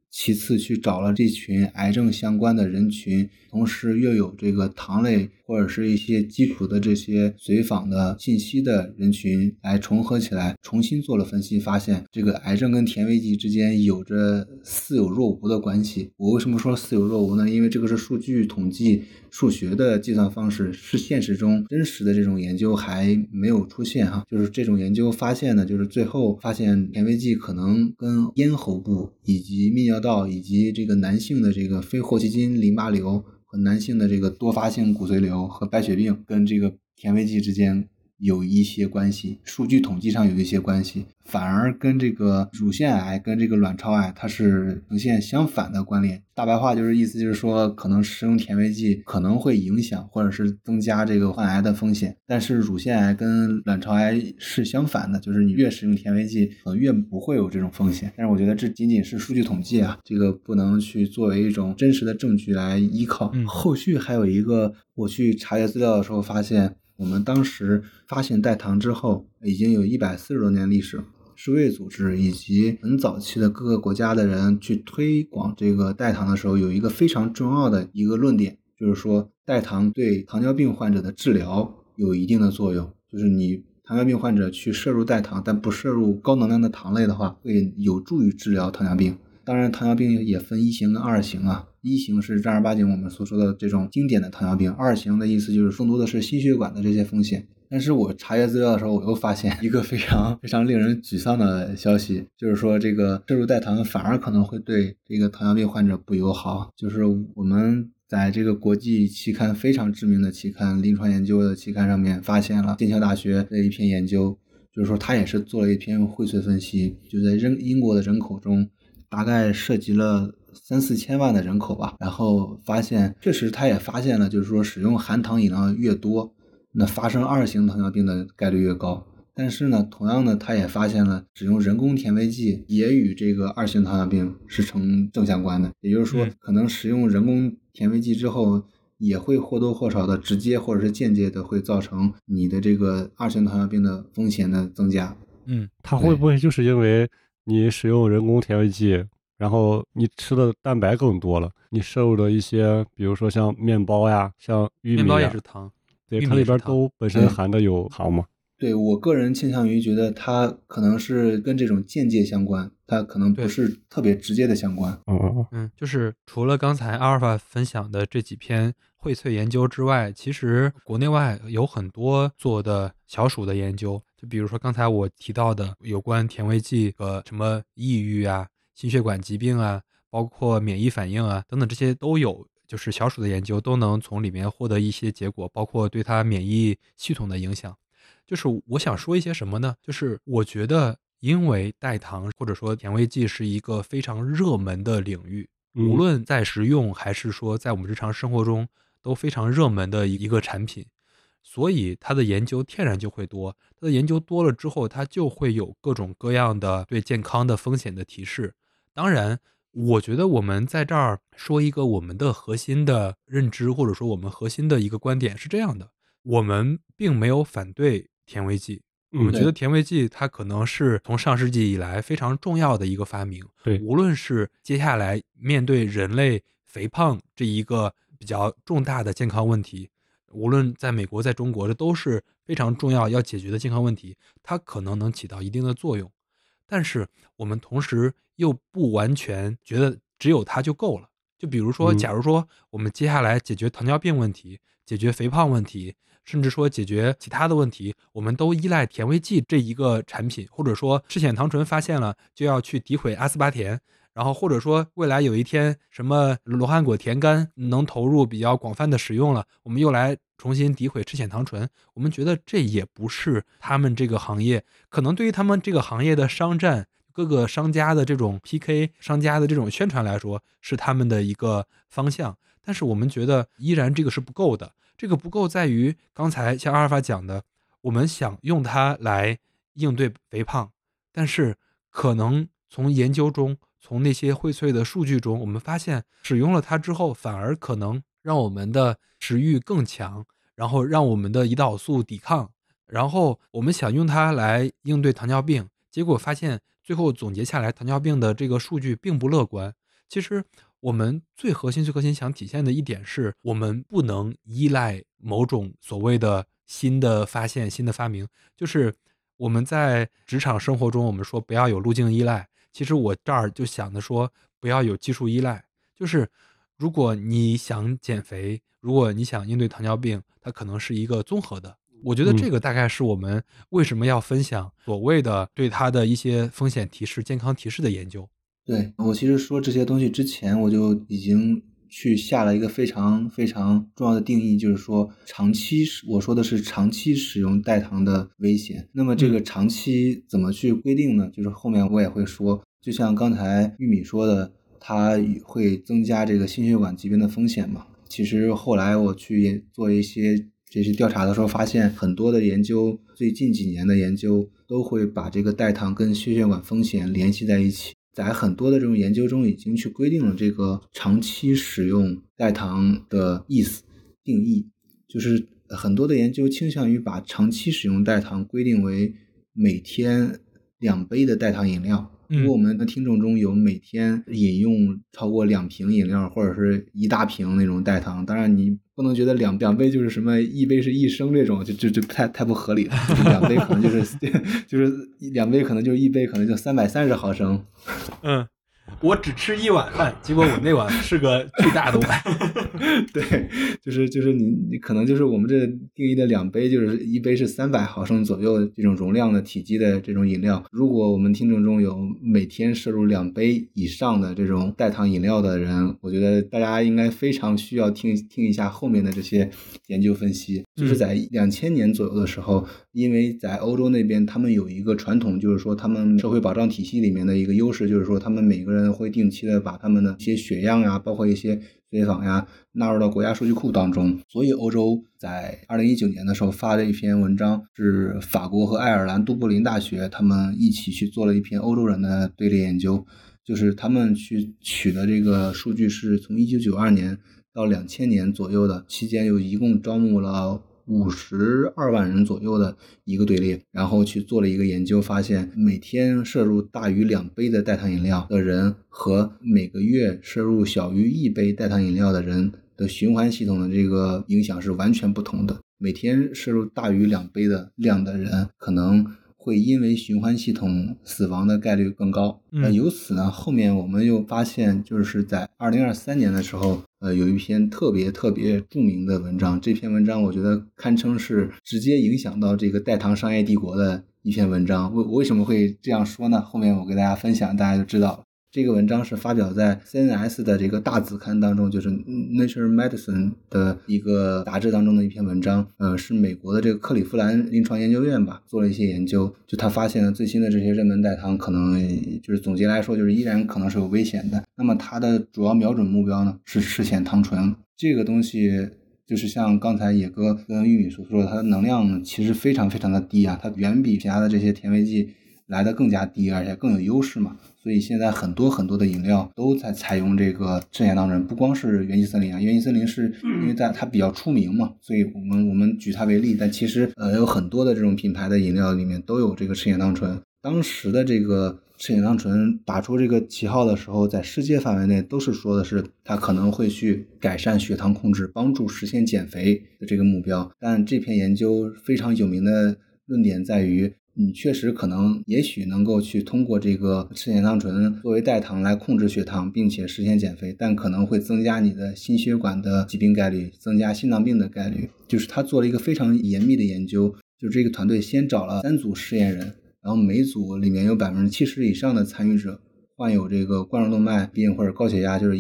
其次去找了这群癌症相关的人群，同时又有这个糖类或者是一些基础的这些随访的信息的人群来重合起来，重新做了分析，发现这个癌症跟甜味剂之间有着似有若无的关系。我为什么说似有若无呢？因为这个是数据统计数学的计算方式，是现实中真实的这种研究还没有出现哈。就是这种研究发现呢，就是最后发现甜味剂可能跟咽喉部以及泌尿道以及这个男性的这个非霍奇金淋巴瘤和男性的这个多发性骨髓瘤和白血病跟这个甜味剂之间有一些关系，数据统计上有一些关系，反而跟这个乳腺癌跟这个卵巢癌它是呈现相反的关联。大白话就是意思就是说，可能使用甜味剂可能会影响或者是增加这个患癌的风险，但是乳腺癌跟卵巢癌是相反的，就是你越使用甜味剂可能越不会有这种风险。但是我觉得这仅仅是数据统计啊，这个不能去作为一种真实的证据来依靠。后续还有一个，我去查阅资料的时候发现，我们当时发现代糖之后已经有140多年历史，世卫组织以及很早期的各个国家的人去推广这个代糖的时候，有一个非常重要的一个论点，就是说代糖对糖尿病患者的治疗有一定的作用，就是你糖尿病患者去摄入代糖但不摄入高能量的糖类的话，会有助于治疗糖尿病。当然糖尿病也分一型跟二型啊，一型是正儿八经我们所说的这种经典的糖尿病，二型的意思就是更多的是心血管的这些风险。但是我查阅资料的时候，我又发现一个非常非常令人沮丧的消息，就是说这个摄入代糖反而可能会对这个糖尿病患者不友好。就是我们在这个国际期刊，非常知名的期刊，临床研究的期刊上面发现了剑桥大学的一篇研究，就是说他也是做了一篇荟萃分析，就在英国的人口中大概涉及了3-4千万的人口吧，然后发现确实他也发现了，就是说使用含糖饮料越多，那发生二型糖尿病的概率越高。但是呢，同样的他也发现了使用人工甜味剂也与这个二型糖尿病是呈正相关的，也就是说可能使用人工甜味剂之后也会或多或少的直接或者是间接的会造成你的这个二型糖尿病的风险的增加。他会不会就是因为你使用人工甜味剂，然后你吃的蛋白更多了，你摄入了一些比如说像面包呀，像玉米呀，面包也是糖，对，它里边都本身含的有糖嘛。对，我个人倾向于觉得它可能是跟这种间接相关，它可能不是特别直接的相关。就是除了刚才阿尔法分享的这几篇荟萃研究之外，其实国内外有很多做的小鼠的研究，就比如说刚才我提到的有关甜味剂和什么抑郁啊、心血管疾病啊，包括免疫反应啊等等，这些都有，就是小鼠的研究都能从里面获得一些结果，包括对它免疫系统的影响。就是我想说一些什么呢，就是我觉得因为代糖或者说甜味剂是一个非常热门的领域，无论在食用还是说在我们日常生活中都非常热门的一个产品，所以它的研究天然就会多，它的研究多了之后，它就会有各种各样的对健康的风险的提示。当然我觉得我们在这儿说一个我们的核心的认知，或者说我们核心的一个观点是这样的，我们并没有反对甜味剂，我们觉得甜味剂它可能是从上世纪以来非常重要的一个发明，无论是接下来面对人类肥胖这一个比较重大的健康问题，无论在美国在中国，这都是非常重要要解决的健康问题，它可能能起到一定的作用。但是我们同时又不完全觉得只有它就够了，就比如说假如说我们接下来解决糖尿病问题，解决肥胖问题，甚至说解决其他的问题，我们都依赖甜味剂这一个产品，或者说赤藓糖醇发现了就要去诋毁阿斯巴甜，然后或者说未来有一天什么罗汉果甜苷能投入比较广泛的使用了，我们又来重新诋毁赤藓糖醇，我们觉得这也不是他们这个行业，可能对于他们这个行业的商战，各个商家的这种 PK， 商家的这种宣传来说是他们的一个方向，但是我们觉得依然这个是不够的。这个不够在于刚才像阿尔法讲的，我们想用它来应对肥胖，但是可能从研究中，从那些荟萃的数据中，我们发现使用了它之后，反而可能让我们的食欲更强，然后让我们的胰岛素抵抗，然后我们想用它来应对糖尿病，结果发现最后总结下来糖尿病的这个数据并不乐观。其实我们最核心想体现的一点是，我们不能依赖某种所谓的新的发现、新的发明。就是我们在职场生活中，我们说不要有路径依赖，其实我这儿就想着说不要有技术依赖，就是如果你想减肥，如果你想应对糖尿病，它可能是一个综合的。我觉得这个大概是我们为什么要分享所谓的对它的一些风险提示、健康提示的研究。对，我其实说这些东西之前我就已经去下了一个非常非常重要的定义，就是说长期，我说的是长期使用代糖的危险。那么这个长期怎么去规定呢？就是后面我也会说，就像刚才玉米说的，它会增加这个心血管疾病的风险嘛。其实后来我去做一些这些调查的时候发现，很多的研究，最近几年的研究都会把这个代糖跟心血管风险联系在一起。在很多的这种研究中已经去规定了这个长期使用代糖的意思定义，就是很多的研究倾向于把长期使用代糖规定为每天2杯的代糖饮料。如果我们的听众中有每天饮用超过2瓶饮料或者是一大瓶那种代糖，当然你不能觉得两杯就是什么1杯是1升这种，就太不合理了。2杯可能就是2杯可能就是1杯可能就330毫升。嗯，我只吃一碗饭，结果我那碗是个巨大的碗。对，就是你可能就是我们这定义的2杯，就是1杯是300毫升左右这种容量的体积的这种饮料。如果我们听众中有每天摄入2杯以上的这种代糖饮料的人，我觉得大家应该非常需要听一下后面的这些研究分析。就是在2000年左右的时候，因为在欧洲那边他们有一个传统，就是说他们社会保障体系里面的一个优势，就是说他们每个人会定期的把他们的一些血样啊，包括一些随访呀，纳入到国家数据库当中。所以欧洲在2019年的时候发了一篇文章，是法国和爱尔兰都柏林大学他们一起去做了一篇欧洲人的队列研究，就是他们去取的这个数据是从1992年到2000年左右的期间，有一共招募了52万人左右的一个队列，然后去做了一个研究，发现每天摄入大于2杯的代糖饮料的人和每个月摄入小于1杯代糖饮料的人的循环系统的这个影响是完全不同的。每天摄入大于2杯的量的人，可能会因为循环系统死亡的概率更高。由此呢，后面我们又发现，就是在2023年的时候，有一篇特别著名的文章，这篇文章我觉得堪称是直接影响到这个代糖商业帝国的一篇文章。我为什么会这样说呢？后面我给大家分享，大家就知道了。这个文章是发表在 CNS 的这个大子刊当中，就是 Nature Medicine 的一个杂志当中的一篇文章。是美国的这个克利夫兰临床研究院吧，做了一些研究，就他发现了最新的这些热门代糖，可能就是总结来说就是依然可能是有危险的。那么它的主要瞄准目标呢是赤藓糖醇。这个东西就是像刚才野哥跟玉米所说的，它的能量其实非常非常的低啊，它远比其他的这些甜味剂来的更加低，而且更有优势嘛。所以现在很多的饮料都在采用这个赤藓糖醇，不光是元气森林啊，元气森林是因为它比较出名嘛，所以我们举它为例，但其实有很多的这种品牌的饮料里面都有这个赤藓糖醇。当时的这个赤藓糖醇打出这个旗号的时候，在世界范围内都是说的是它可能会去改善血糖控制，帮助实现减肥的这个目标。但这篇研究非常有名的论点在于，你确实可能也许能够去通过这个赤藓糖醇作为代糖来控制血糖并且实现减肥，但可能会增加你的心血管的疾病概率，增加心脏病的概率。就是他做了一个非常严密的研究，就这个团队先找了3组实验人，然后每组里面有 70% 以上的参与者患有这个冠状动脉病或者高血压，就是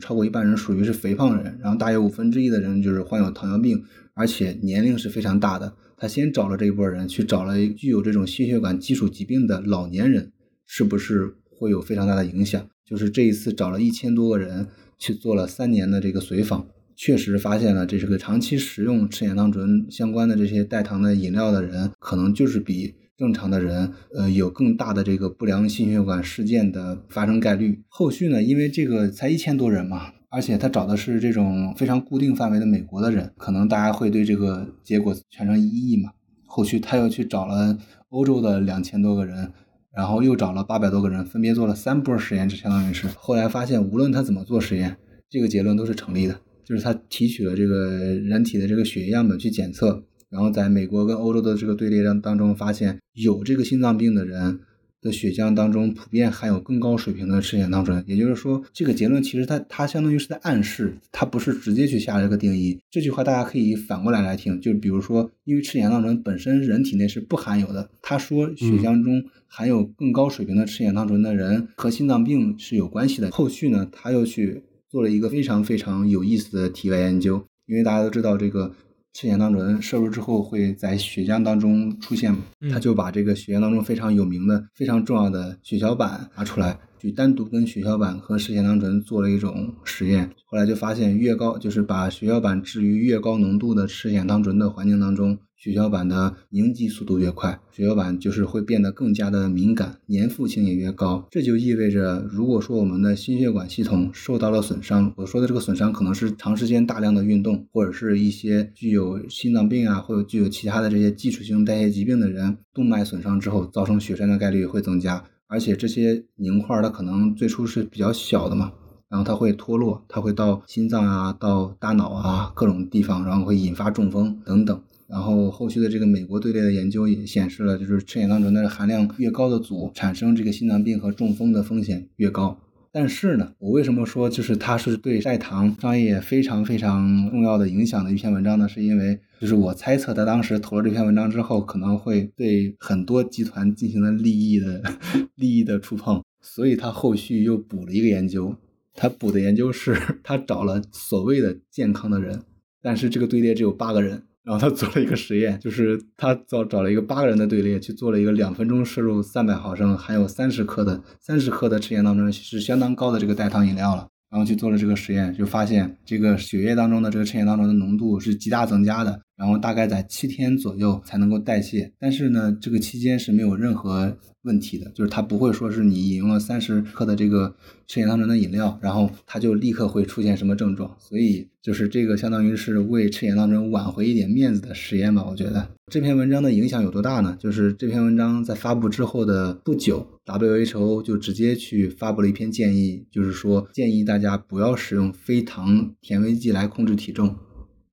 超过一半人属于是肥胖人，然后大约1/5的人就是患有糖尿病，而且年龄是非常大的。他先找了这一波人，去找了具有这种心血管基础疾病的老年人，是不是会有非常大的影响？就是这一次找了1000多个人去做了3年的这个随访，确实发现了这是个长期食用赤藓糖醇相关的这些代糖的饮料的人，可能就是比正常的人有更大的这个不良心血管事件的发生概率。后续呢，因为这个才1000多人嘛，而且他找的是这种非常固定范围的美国的人，可能大家会对这个结果产生异议嘛。后续他又去找了欧洲的2000多个人，然后又找了800多个人，分别做了3波实验，这相当于是后来发现无论他怎么做实验，这个结论都是成立的。就是他提取了这个人体的这个血液样本去检测，然后在美国跟欧洲的这个队列当中发现，有这个心脏病的人的血浆当中普遍含有更高水平的赤藓糖醇。也就是说，这个结论其实它相当于是在暗示，它不是直接去下这个定义。这句话大家可以反过来听，就比如说，因为赤藓糖醇本身人体内是不含有的，他说血浆中含有更高水平的赤藓糖醇的人和心脏病是有关系的。后续呢，他又去做了一个非常非常有意思的体外研究。因为大家都知道这个腺苷当醇摄入之后会在血浆当中出现，他就把这个血浆当中非常有名的非常重要的血小板拿出来，就单独跟血小板和腺苷当醇做了一种实验。后来就发现越高，就是把血小板置于越高浓度的腺苷当醇的环境当中，血小板的凝集速度越快，血小板就是会变得更加的敏感，粘附性也越高。这就意味着如果说我们的心血管系统受到了损伤，我说的这个损伤可能是长时间大量的运动，或者是一些具有心脏病啊或者具有其他的这些基础性代谢疾病的人，动脉损伤之后造成血栓的概率会增加。而且这些凝块它可能最初是比较小的嘛，然后它会脱落，它会到心脏啊到大脑啊各种地方，然后会引发中风等等。然后后续的这个美国队列的研究也显示了，就是腺苷当醇的含量越高的组产生这个心脏病和中风的风险越高。但是呢，我为什么说就是它是对代糖商业非常非常重要的影响的一篇文章呢？是因为就是我猜测他当时投了这篇文章之后，可能会对很多集团进行了利益的触碰，所以他后续又补了一个研究。他补的研究是他找了所谓的健康的人，但是这个队列只有8个人。然后他做了一个实验，就是他找了一个8个人的队列去做了一个2分钟摄入300毫升含有30克的吃盐当中是相当高的这个代糖饮料了，然后去做了这个实验，就发现这个血液当中的这个吃盐当中的浓度是极大增加的，然后大概在7天左右才能够代谢。但是呢，这个期间是没有任何问题的，就是它不会说是你饮用了30克的这个吃盐当醇的饮料，然后它就立刻会出现什么症状。所以就是这个相当于是为吃盐当醇挽回一点面子的实验吧。我觉得这篇文章的影响有多大呢？就是这篇文章在发布之后的不久， WHO 就直接去发布了一篇建议，就是说建议大家不要使用非糖甜味剂来控制体重，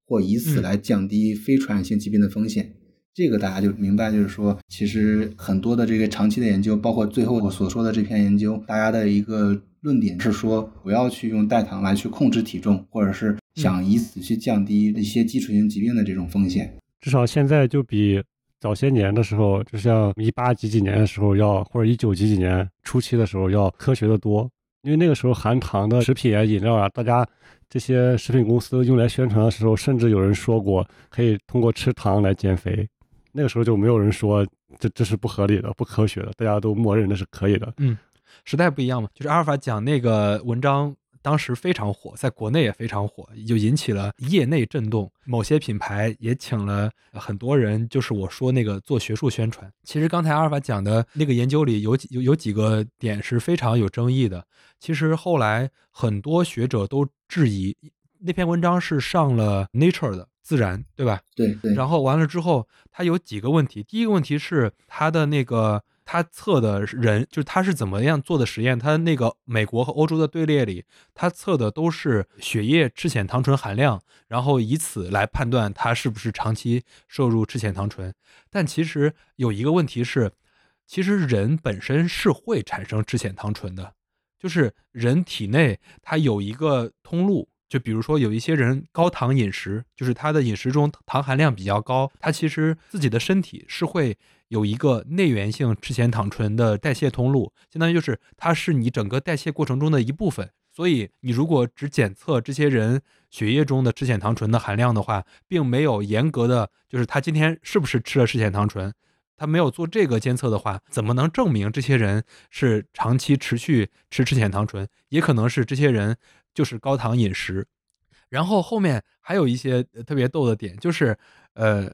或以此来降低非传染性疾病的风险。这个大家就明白，就是说其实很多的这个长期的研究，包括最后我所说的这篇研究，大家的一个论点是说不要去用代糖来去控制体重，或者是想以此去降低一些基础性疾病的这种风险。至少现在就比早些年的时候，就像18几年的时候要，或者19几年初期的时候要科学的多。因为那个时候含糖的食品啊饮料啊，大家这些食品公司用来宣传的时候，甚至有人说过可以通过吃糖来减肥。那个时候就没有人说这是不合理的、不科学的，大家都默认那是可以的。嗯，时代不一样嘛，就是阿尔法讲那个文章当时非常火，在国内也非常火，就引起了业内震动。某些品牌也请了很多人，就是我说那个做学术宣传。其实刚才阿尔法讲的那个研究里有几个点是非常有争议的。其实后来很多学者都质疑，那篇文章是上了 Nature 的自然，对吧？ 对。然后完了之后，它有几个问题。第一个问题是它的那个他测的人，就是他是怎么样做的实验，他那个美国和欧洲的队列里，他测的都是血液赤藓糖醇含量，然后以此来判断他是不是长期摄入赤藓糖醇。但其实有一个问题是，其实人本身是会产生赤藓糖醇的，就是人体内它有一个通路，就比如说有一些人高糖饮食，就是他的饮食中糖含量比较高，他其实自己的身体是会有一个内源性赤藓糖醇的代谢通路，相当于就是它是你整个代谢过程中的一部分。所以你如果只检测这些人血液中的赤藓糖醇的含量的话，并没有严格的就是他今天是不是吃了赤藓糖醇，他没有做这个监测的话，怎么能证明这些人是长期持续吃赤藓糖醇？也可能是这些人就是高糖饮食。然后后面还有一些特别逗的点，就是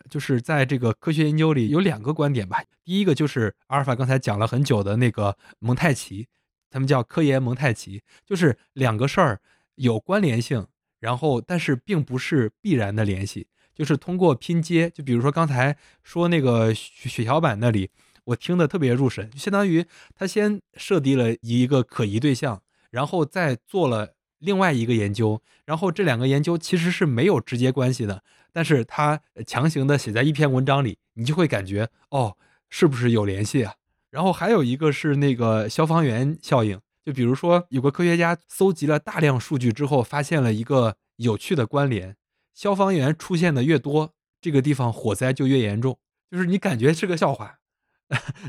就是在这个科学研究里有2个观点吧。第一个就是阿尔法刚才讲了很久的那个蒙太奇，他们叫科研蒙太奇，就是2个事儿有关联性，然后但是并不是必然的联系，就是通过拼接。就比如说刚才说那个血小板那里，我听得特别入神，就相当于他先设定了一个可疑对象，然后再做了另外一个研究，然后这2个研究其实是没有直接关系的，但是它强行的写在一篇文章里，你就会感觉哦，是不是有联系啊？然后还有一个是那个消防员效应，就比如说有个科学家搜集了大量数据之后，发现了一个有趣的关联，消防员出现的越多，这个地方火灾就越严重，就是你感觉是个笑话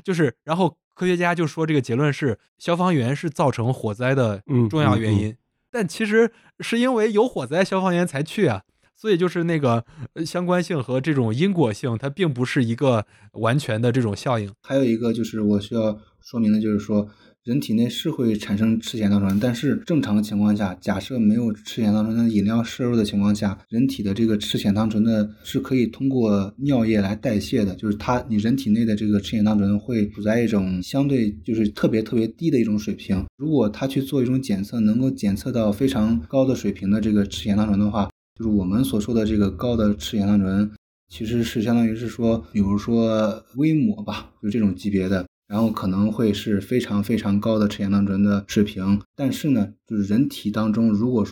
就是然后科学家就说这个结论是消防员是造成火灾的重要原因。但其实是因为有火灾消防员才去啊，所以就是那个相关性和这种因果性它并不是一个完全的这种效应。还有一个就是我需要说明的就是说，人体内是会产生赤藓皂酸，但是正常的情况下，假设没有赤藓皂酸的饮料摄入的情况下，人体的这个赤藓皂酸的是可以通过尿液来代谢的，就是你人体内的这个赤藓皂酸会处在一种相对就是特别特别低的一种水平。如果它去做一种检测，能够检测到非常高的水平的这个赤藓皂酸的话，就是我们所说的这个高的赤藓皂酸，其实是相当于是说，比如说微摩吧，就这种级别的。然后可能会是非常非常高的赤藓皂酸的水平，但是呢，就是人体当中，如果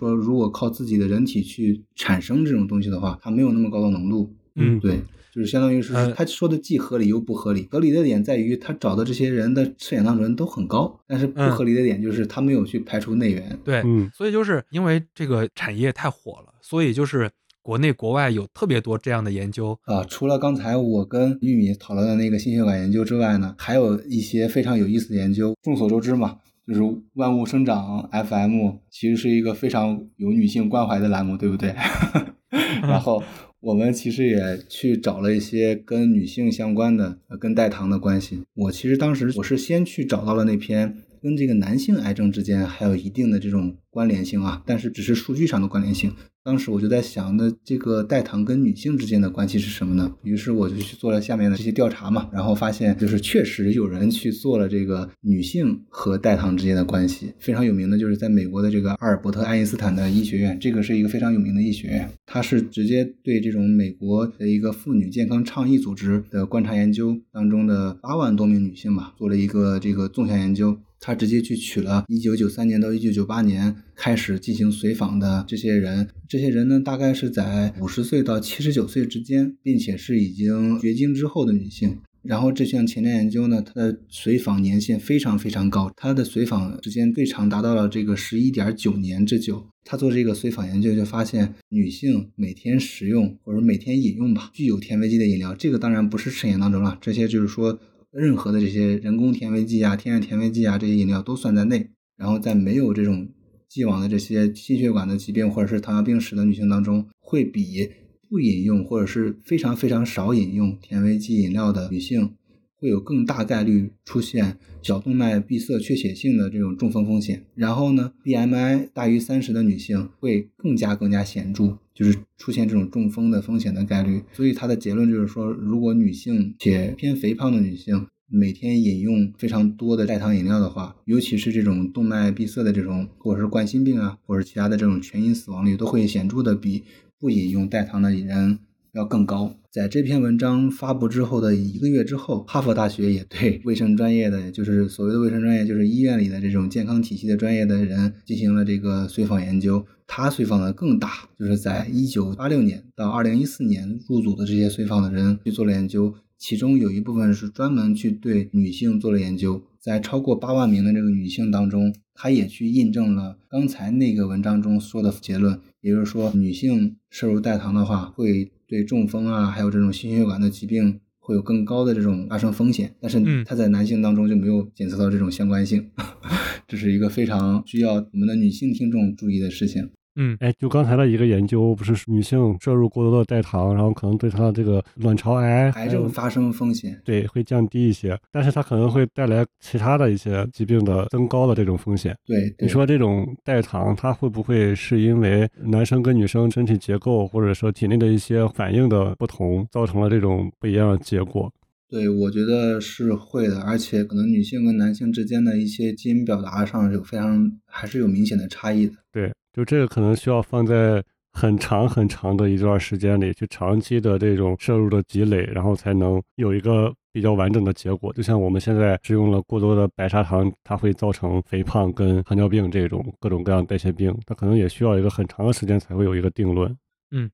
靠自己的人体去产生这种东西的话，它没有那么高的浓度。嗯，对，就是相当于是他说的既合理又不合理。合理的点在于他找的这些人的赤藓皂酸都很高，但是不合理的点就是他没有去排除内源。对，所以就是因为这个产业太火了，所以就是。国内国外有特别多这样的研究啊，除了刚才我跟玉米讨论的那个心血管研究之外呢，还有一些非常有意思的研究。众所周知嘛，就是万物生长 FM 其实是一个非常有女性关怀的栏目，对不对？然后我们其实也去找了一些跟女性相关的跟代糖的关系。我其实当时我是先去找到了那篇跟这个男性癌症之间还有一定的这种关联性啊，但是只是数据上的关联性。当时我就在想，那这个代糖跟女性之间的关系是什么呢？于是我就去做了下面的这些调查嘛，然后发现就是确实有人去做了这个女性和代糖之间的关系。非常有名的就是在美国的这个阿尔伯特爱因斯坦的医学院，这个是一个非常有名的医学院，它是直接对这种美国的一个妇女健康倡议组织的观察研究当中的8万多名女性吧，做了一个这个纵向研究。他直接去取了1993年到1998年开始进行随访的这些人呢，大概是在50岁到79岁之间，并且是已经绝经之后的女性。然后这项前瞻研究呢，它的随访年限非常非常高，它的随访时间最长达到了这个 11.9 年之久。他做这个随访研究就发现，女性每天食用或者每天饮用吧具有甜味剂的饮料，这个当然不是赤藓当中了，这些就是说任何的这些人工甜味剂啊、天然甜味剂啊，这些饮料都算在内。然后在没有这种既往的这些心血管的疾病或者是糖尿病史的女性当中，会比不饮用或者是非常非常少饮用甜味剂饮料的女性，会有更大概率出现小动脉闭塞缺血性的这种中风风险。然后呢 BMI 大于30的女性会更加显著，就是出现这种中风的风险的概率。所以它的结论就是说，如果女性且偏肥胖的女性每天饮用非常多的代糖饮料的话，尤其是这种动脉闭塞的这种或者是冠心病啊，或者其他的这种全因死亡率，都会显著的比不饮用代糖的人要更高。在这篇文章发布之后的一个月之后，哈佛大学也对卫生专业的，就是所谓的卫生专业，就是医院里的这种健康体系的专业的人进行了这个随访研究。他随访的更大，就是在1986年到2014年入组的这些随访的人去做了研究，其中有一部分是专门去对女性做了研究。在超过8万名的这个女性当中，她也去印证了刚才那个文章中说的结论，也就是说女性摄入代糖的话，会对中风啊还有这种心血管的疾病会有更高的这种发生风险，但是它在男性当中就没有检测到这种相关性。这是一个非常需要我们的女性听众注意的事情。就刚才的一个研究，不是女性摄入过多的代糖，然后可能对她的这个卵巢癌症发生风险，对，会降低一些，但是它可能会带来其他的一些疾病的增高的这种风险。 对，你说这种代糖它会不会是因为男生跟女生身体结构或者说体内的一些反应的不同，造成了这种不一样的结果？对，我觉得是会的，而且可能女性跟男性之间的一些基因表达上有非常还是有明显的差异的。对，就这个可能需要放在很长很长的一段时间里去长期的这种摄入的积累，然后才能有一个比较完整的结果。就像我们现在使用了过多的白砂糖，它会造成肥胖跟糖尿病这种各种各样代谢病，它可能也需要一个很长的时间才会有一个定论。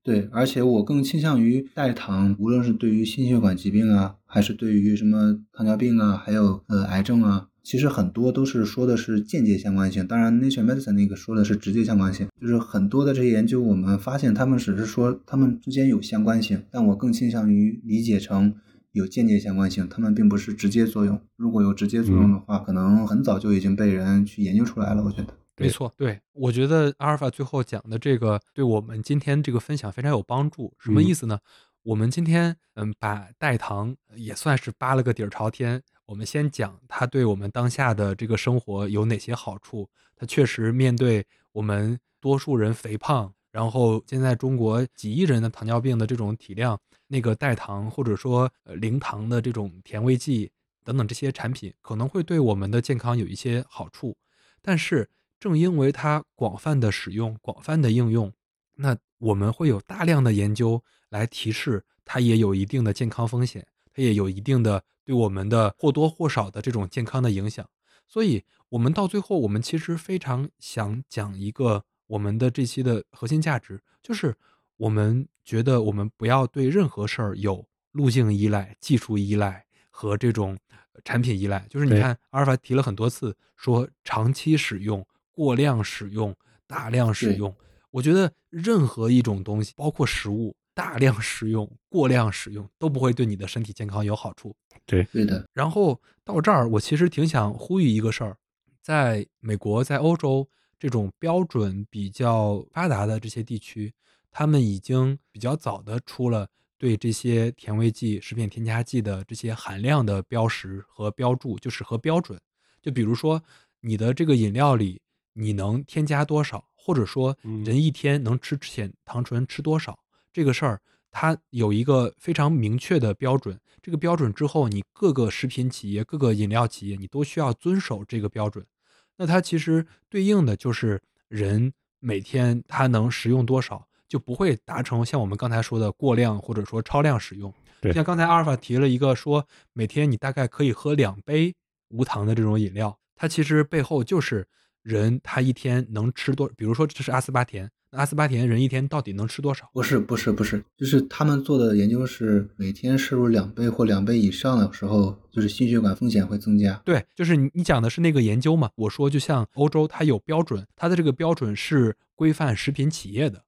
对，而且我更倾向于代糖，无论是对于心血管疾病啊，还是对于什么糖尿病啊，还有癌症啊，其实很多都是说的是间接相关性，当然 Nature Medicine 那个说的是直接相关性，就是很多的这些研究我们发现他们只是说他们之间有相关性，但我更倾向于理解成有间接相关性，他们并不是直接作用。如果有直接作用的话，可能很早就已经被人去研究出来了，我觉得。没错，对，我觉得阿尔法最后讲的这个对我们今天这个分享非常有帮助。什么意思呢？我们今天把代糖也算是扒了个底儿朝天。我们先讲它对我们当下的这个生活有哪些好处。它确实面对我们多数人肥胖，然后现在中国几亿人的糖尿病的这种体量，那个代糖或者说零糖的这种甜味剂等等这些产品可能会对我们的健康有一些好处。但是正因为它广泛的使用，广泛的应用，那我们会有大量的研究来提示它也有一定的健康风险，它也有一定的对我们的或多或少的这种健康的影响。所以我们到最后，我们其实非常想讲一个我们的这期的核心价值，就是我们觉得我们不要对任何事儿有路径依赖、技术依赖和这种产品依赖。就是你看阿尔法提了很多次说长期使用、过量使用、大量使用，我觉得任何一种东西包括食物大量使用、过量使用都不会对你的身体健康有好处。对，对的。然后到这儿我其实挺想呼吁一个事儿，在美国、在欧洲这种标准比较发达的这些地区，他们已经比较早的出了对这些甜味剂、食品添加剂的这些含量的标识和标注，就是和标准。就比如说你的这个饮料里你能添加多少，或者说人一天能吃浅糖醇吃多少，这个事儿它有一个非常明确的标准。这个标准之后，你各个食品企业、各个饮料企业你都需要遵守这个标准。那它其实对应的就是人每天它能食用多少，就不会达成像我们刚才说的过量或者说超量使用。像刚才阿尔法提了一个说每天你大概可以喝2杯无糖的这种饮料，它其实背后就是人他一天能吃多，比如说这是阿斯巴甜，阿斯巴甜人一天到底能吃多少？不是，就是他们做的研究是每天摄入2杯或2杯以上的时候，就是心血管风险会增加。对，就是你讲的是那个研究嘛。我说就像欧洲它有标准，它的这个标准是规范食品企业的，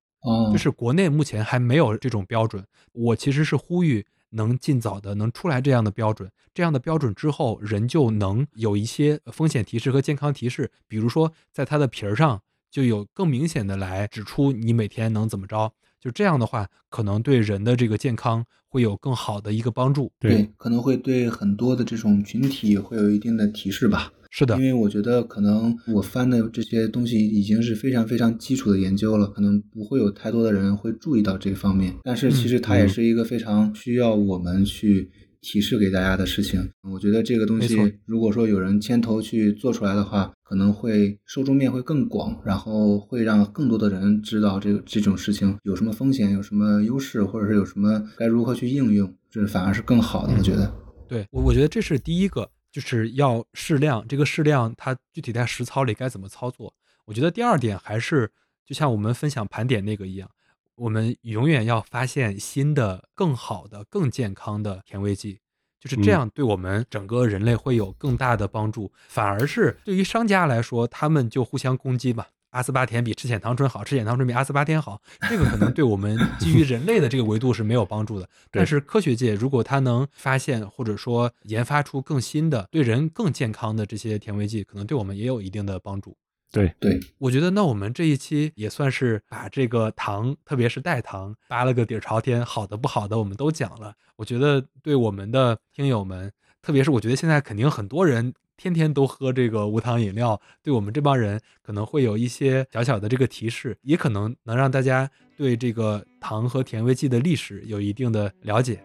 就是国内目前还没有这种标准。我其实是呼吁能尽早的能出来这样的标准，这样的标准之后人就能有一些风险提示和健康提示。比如说在它的皮儿上就有更明显的来指出你每天能怎么着，就这样的话可能对人的这个健康会有更好的一个帮助。 对，可能会对很多的这种群体会有一定的提示吧。是的，因为我觉得可能我翻的这些东西已经是非常非常基础的研究了，可能不会有太多的人会注意到这方面，但是其实它也是一个非常需要我们去提示给大家的事情。我觉得这个东西如果说有人牵头去做出来的话，可能会受众面会更广，然后会让更多的人知道这种事情有什么风险、有什么优势，或者是有什么该如何去应用，这反而是更好的。我觉得对，我觉得这是第一个，就是要适量，这个适量它具体在实操里该怎么操作。我觉得第二点还是就像我们分享盘点那个一样，我们永远要发现新的、更好的、更健康的甜味剂，就是这样对我们整个人类会有更大的帮助。反而是对于商家来说，他们就互相攻击吧，阿斯巴甜比吃浅糖醇好，吃浅糖醇比阿斯巴甜好，这个可能对我们基于人类的这个维度是没有帮助的。但是科学界如果它能发现或者说研发出更新的、对人更健康的这些甜味剂，可能对我们也有一定的帮助。对，我觉得那我们这一期也算是把这个糖，特别是代糖扒了个底朝天，好的不好的我们都讲了。我觉得对我们的听友们，特别是我觉得现在肯定很多人天天都喝这个无糖饮料，对我们这帮人可能会有一些小小的这个提示，也可能能让大家对这个糖和甜味剂的历史有一定的了解。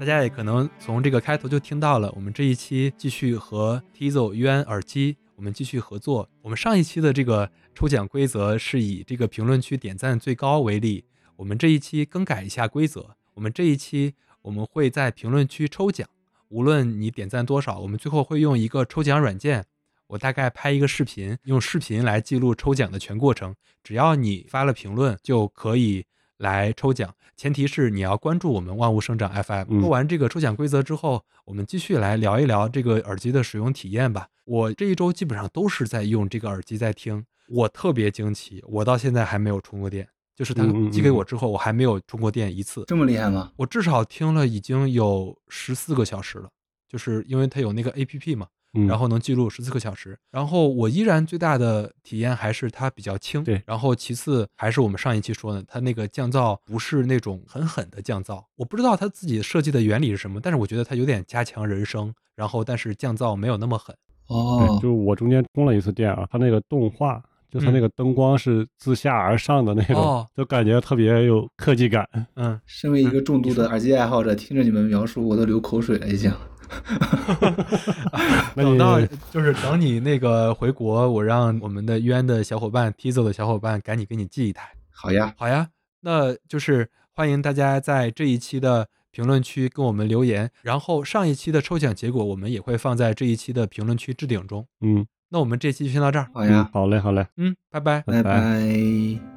大家也可能从这个开头就听到了，我们这一期继续和 Tizo 渊耳机我们继续合作。我们上一期的这个抽奖规则是以这个评论区点赞最高为例，我们这一期更改一下规则，我们这一期我们会在评论区抽奖，无论你点赞多少，我们最后会用一个抽奖软件，我大概拍一个视频，用视频来记录抽奖的全过程。只要你发了评论就可以来抽奖，前提是你要关注我们万物生长 FM。 做完这个抽奖规则之后，我们继续来聊一聊这个耳机的使用体验吧。我这一周基本上都是在用这个耳机在听，我特别惊奇，我到现在还没有充过电，就是他寄给我之后我还没有充过电一次。这么厉害吗？我至少听了已经有14个小时了，就是因为它有那个 APP 嘛，然后能记录14个小时。然后我依然最大的体验还是它比较轻，对。然后其次还是我们上一期说的，它那个降噪不是那种很狠的降噪，我不知道它自己设计的原理是什么，但是我觉得它有点加强人声，然后但是降噪没有那么狠。哦，对，就我中间充了一次电啊，它那个动画。就它那个灯光是自下而上的那种，就感觉特别有科技感。嗯，身为一个重度的耳机爱好者，听着你们描述，我都流口水了已经。等你那个回国，我让我们的渊的小伙伴、Tizo 的小伙伴赶紧给你寄一台。好呀，好呀，那就是欢迎大家在这一期的评论区跟我们留言，然后上一期的抽奖结果我们也会放在这一期的评论区置顶中。嗯。那我们这期就先到这儿。好呀，好嘞，好嘞，拜拜，拜拜。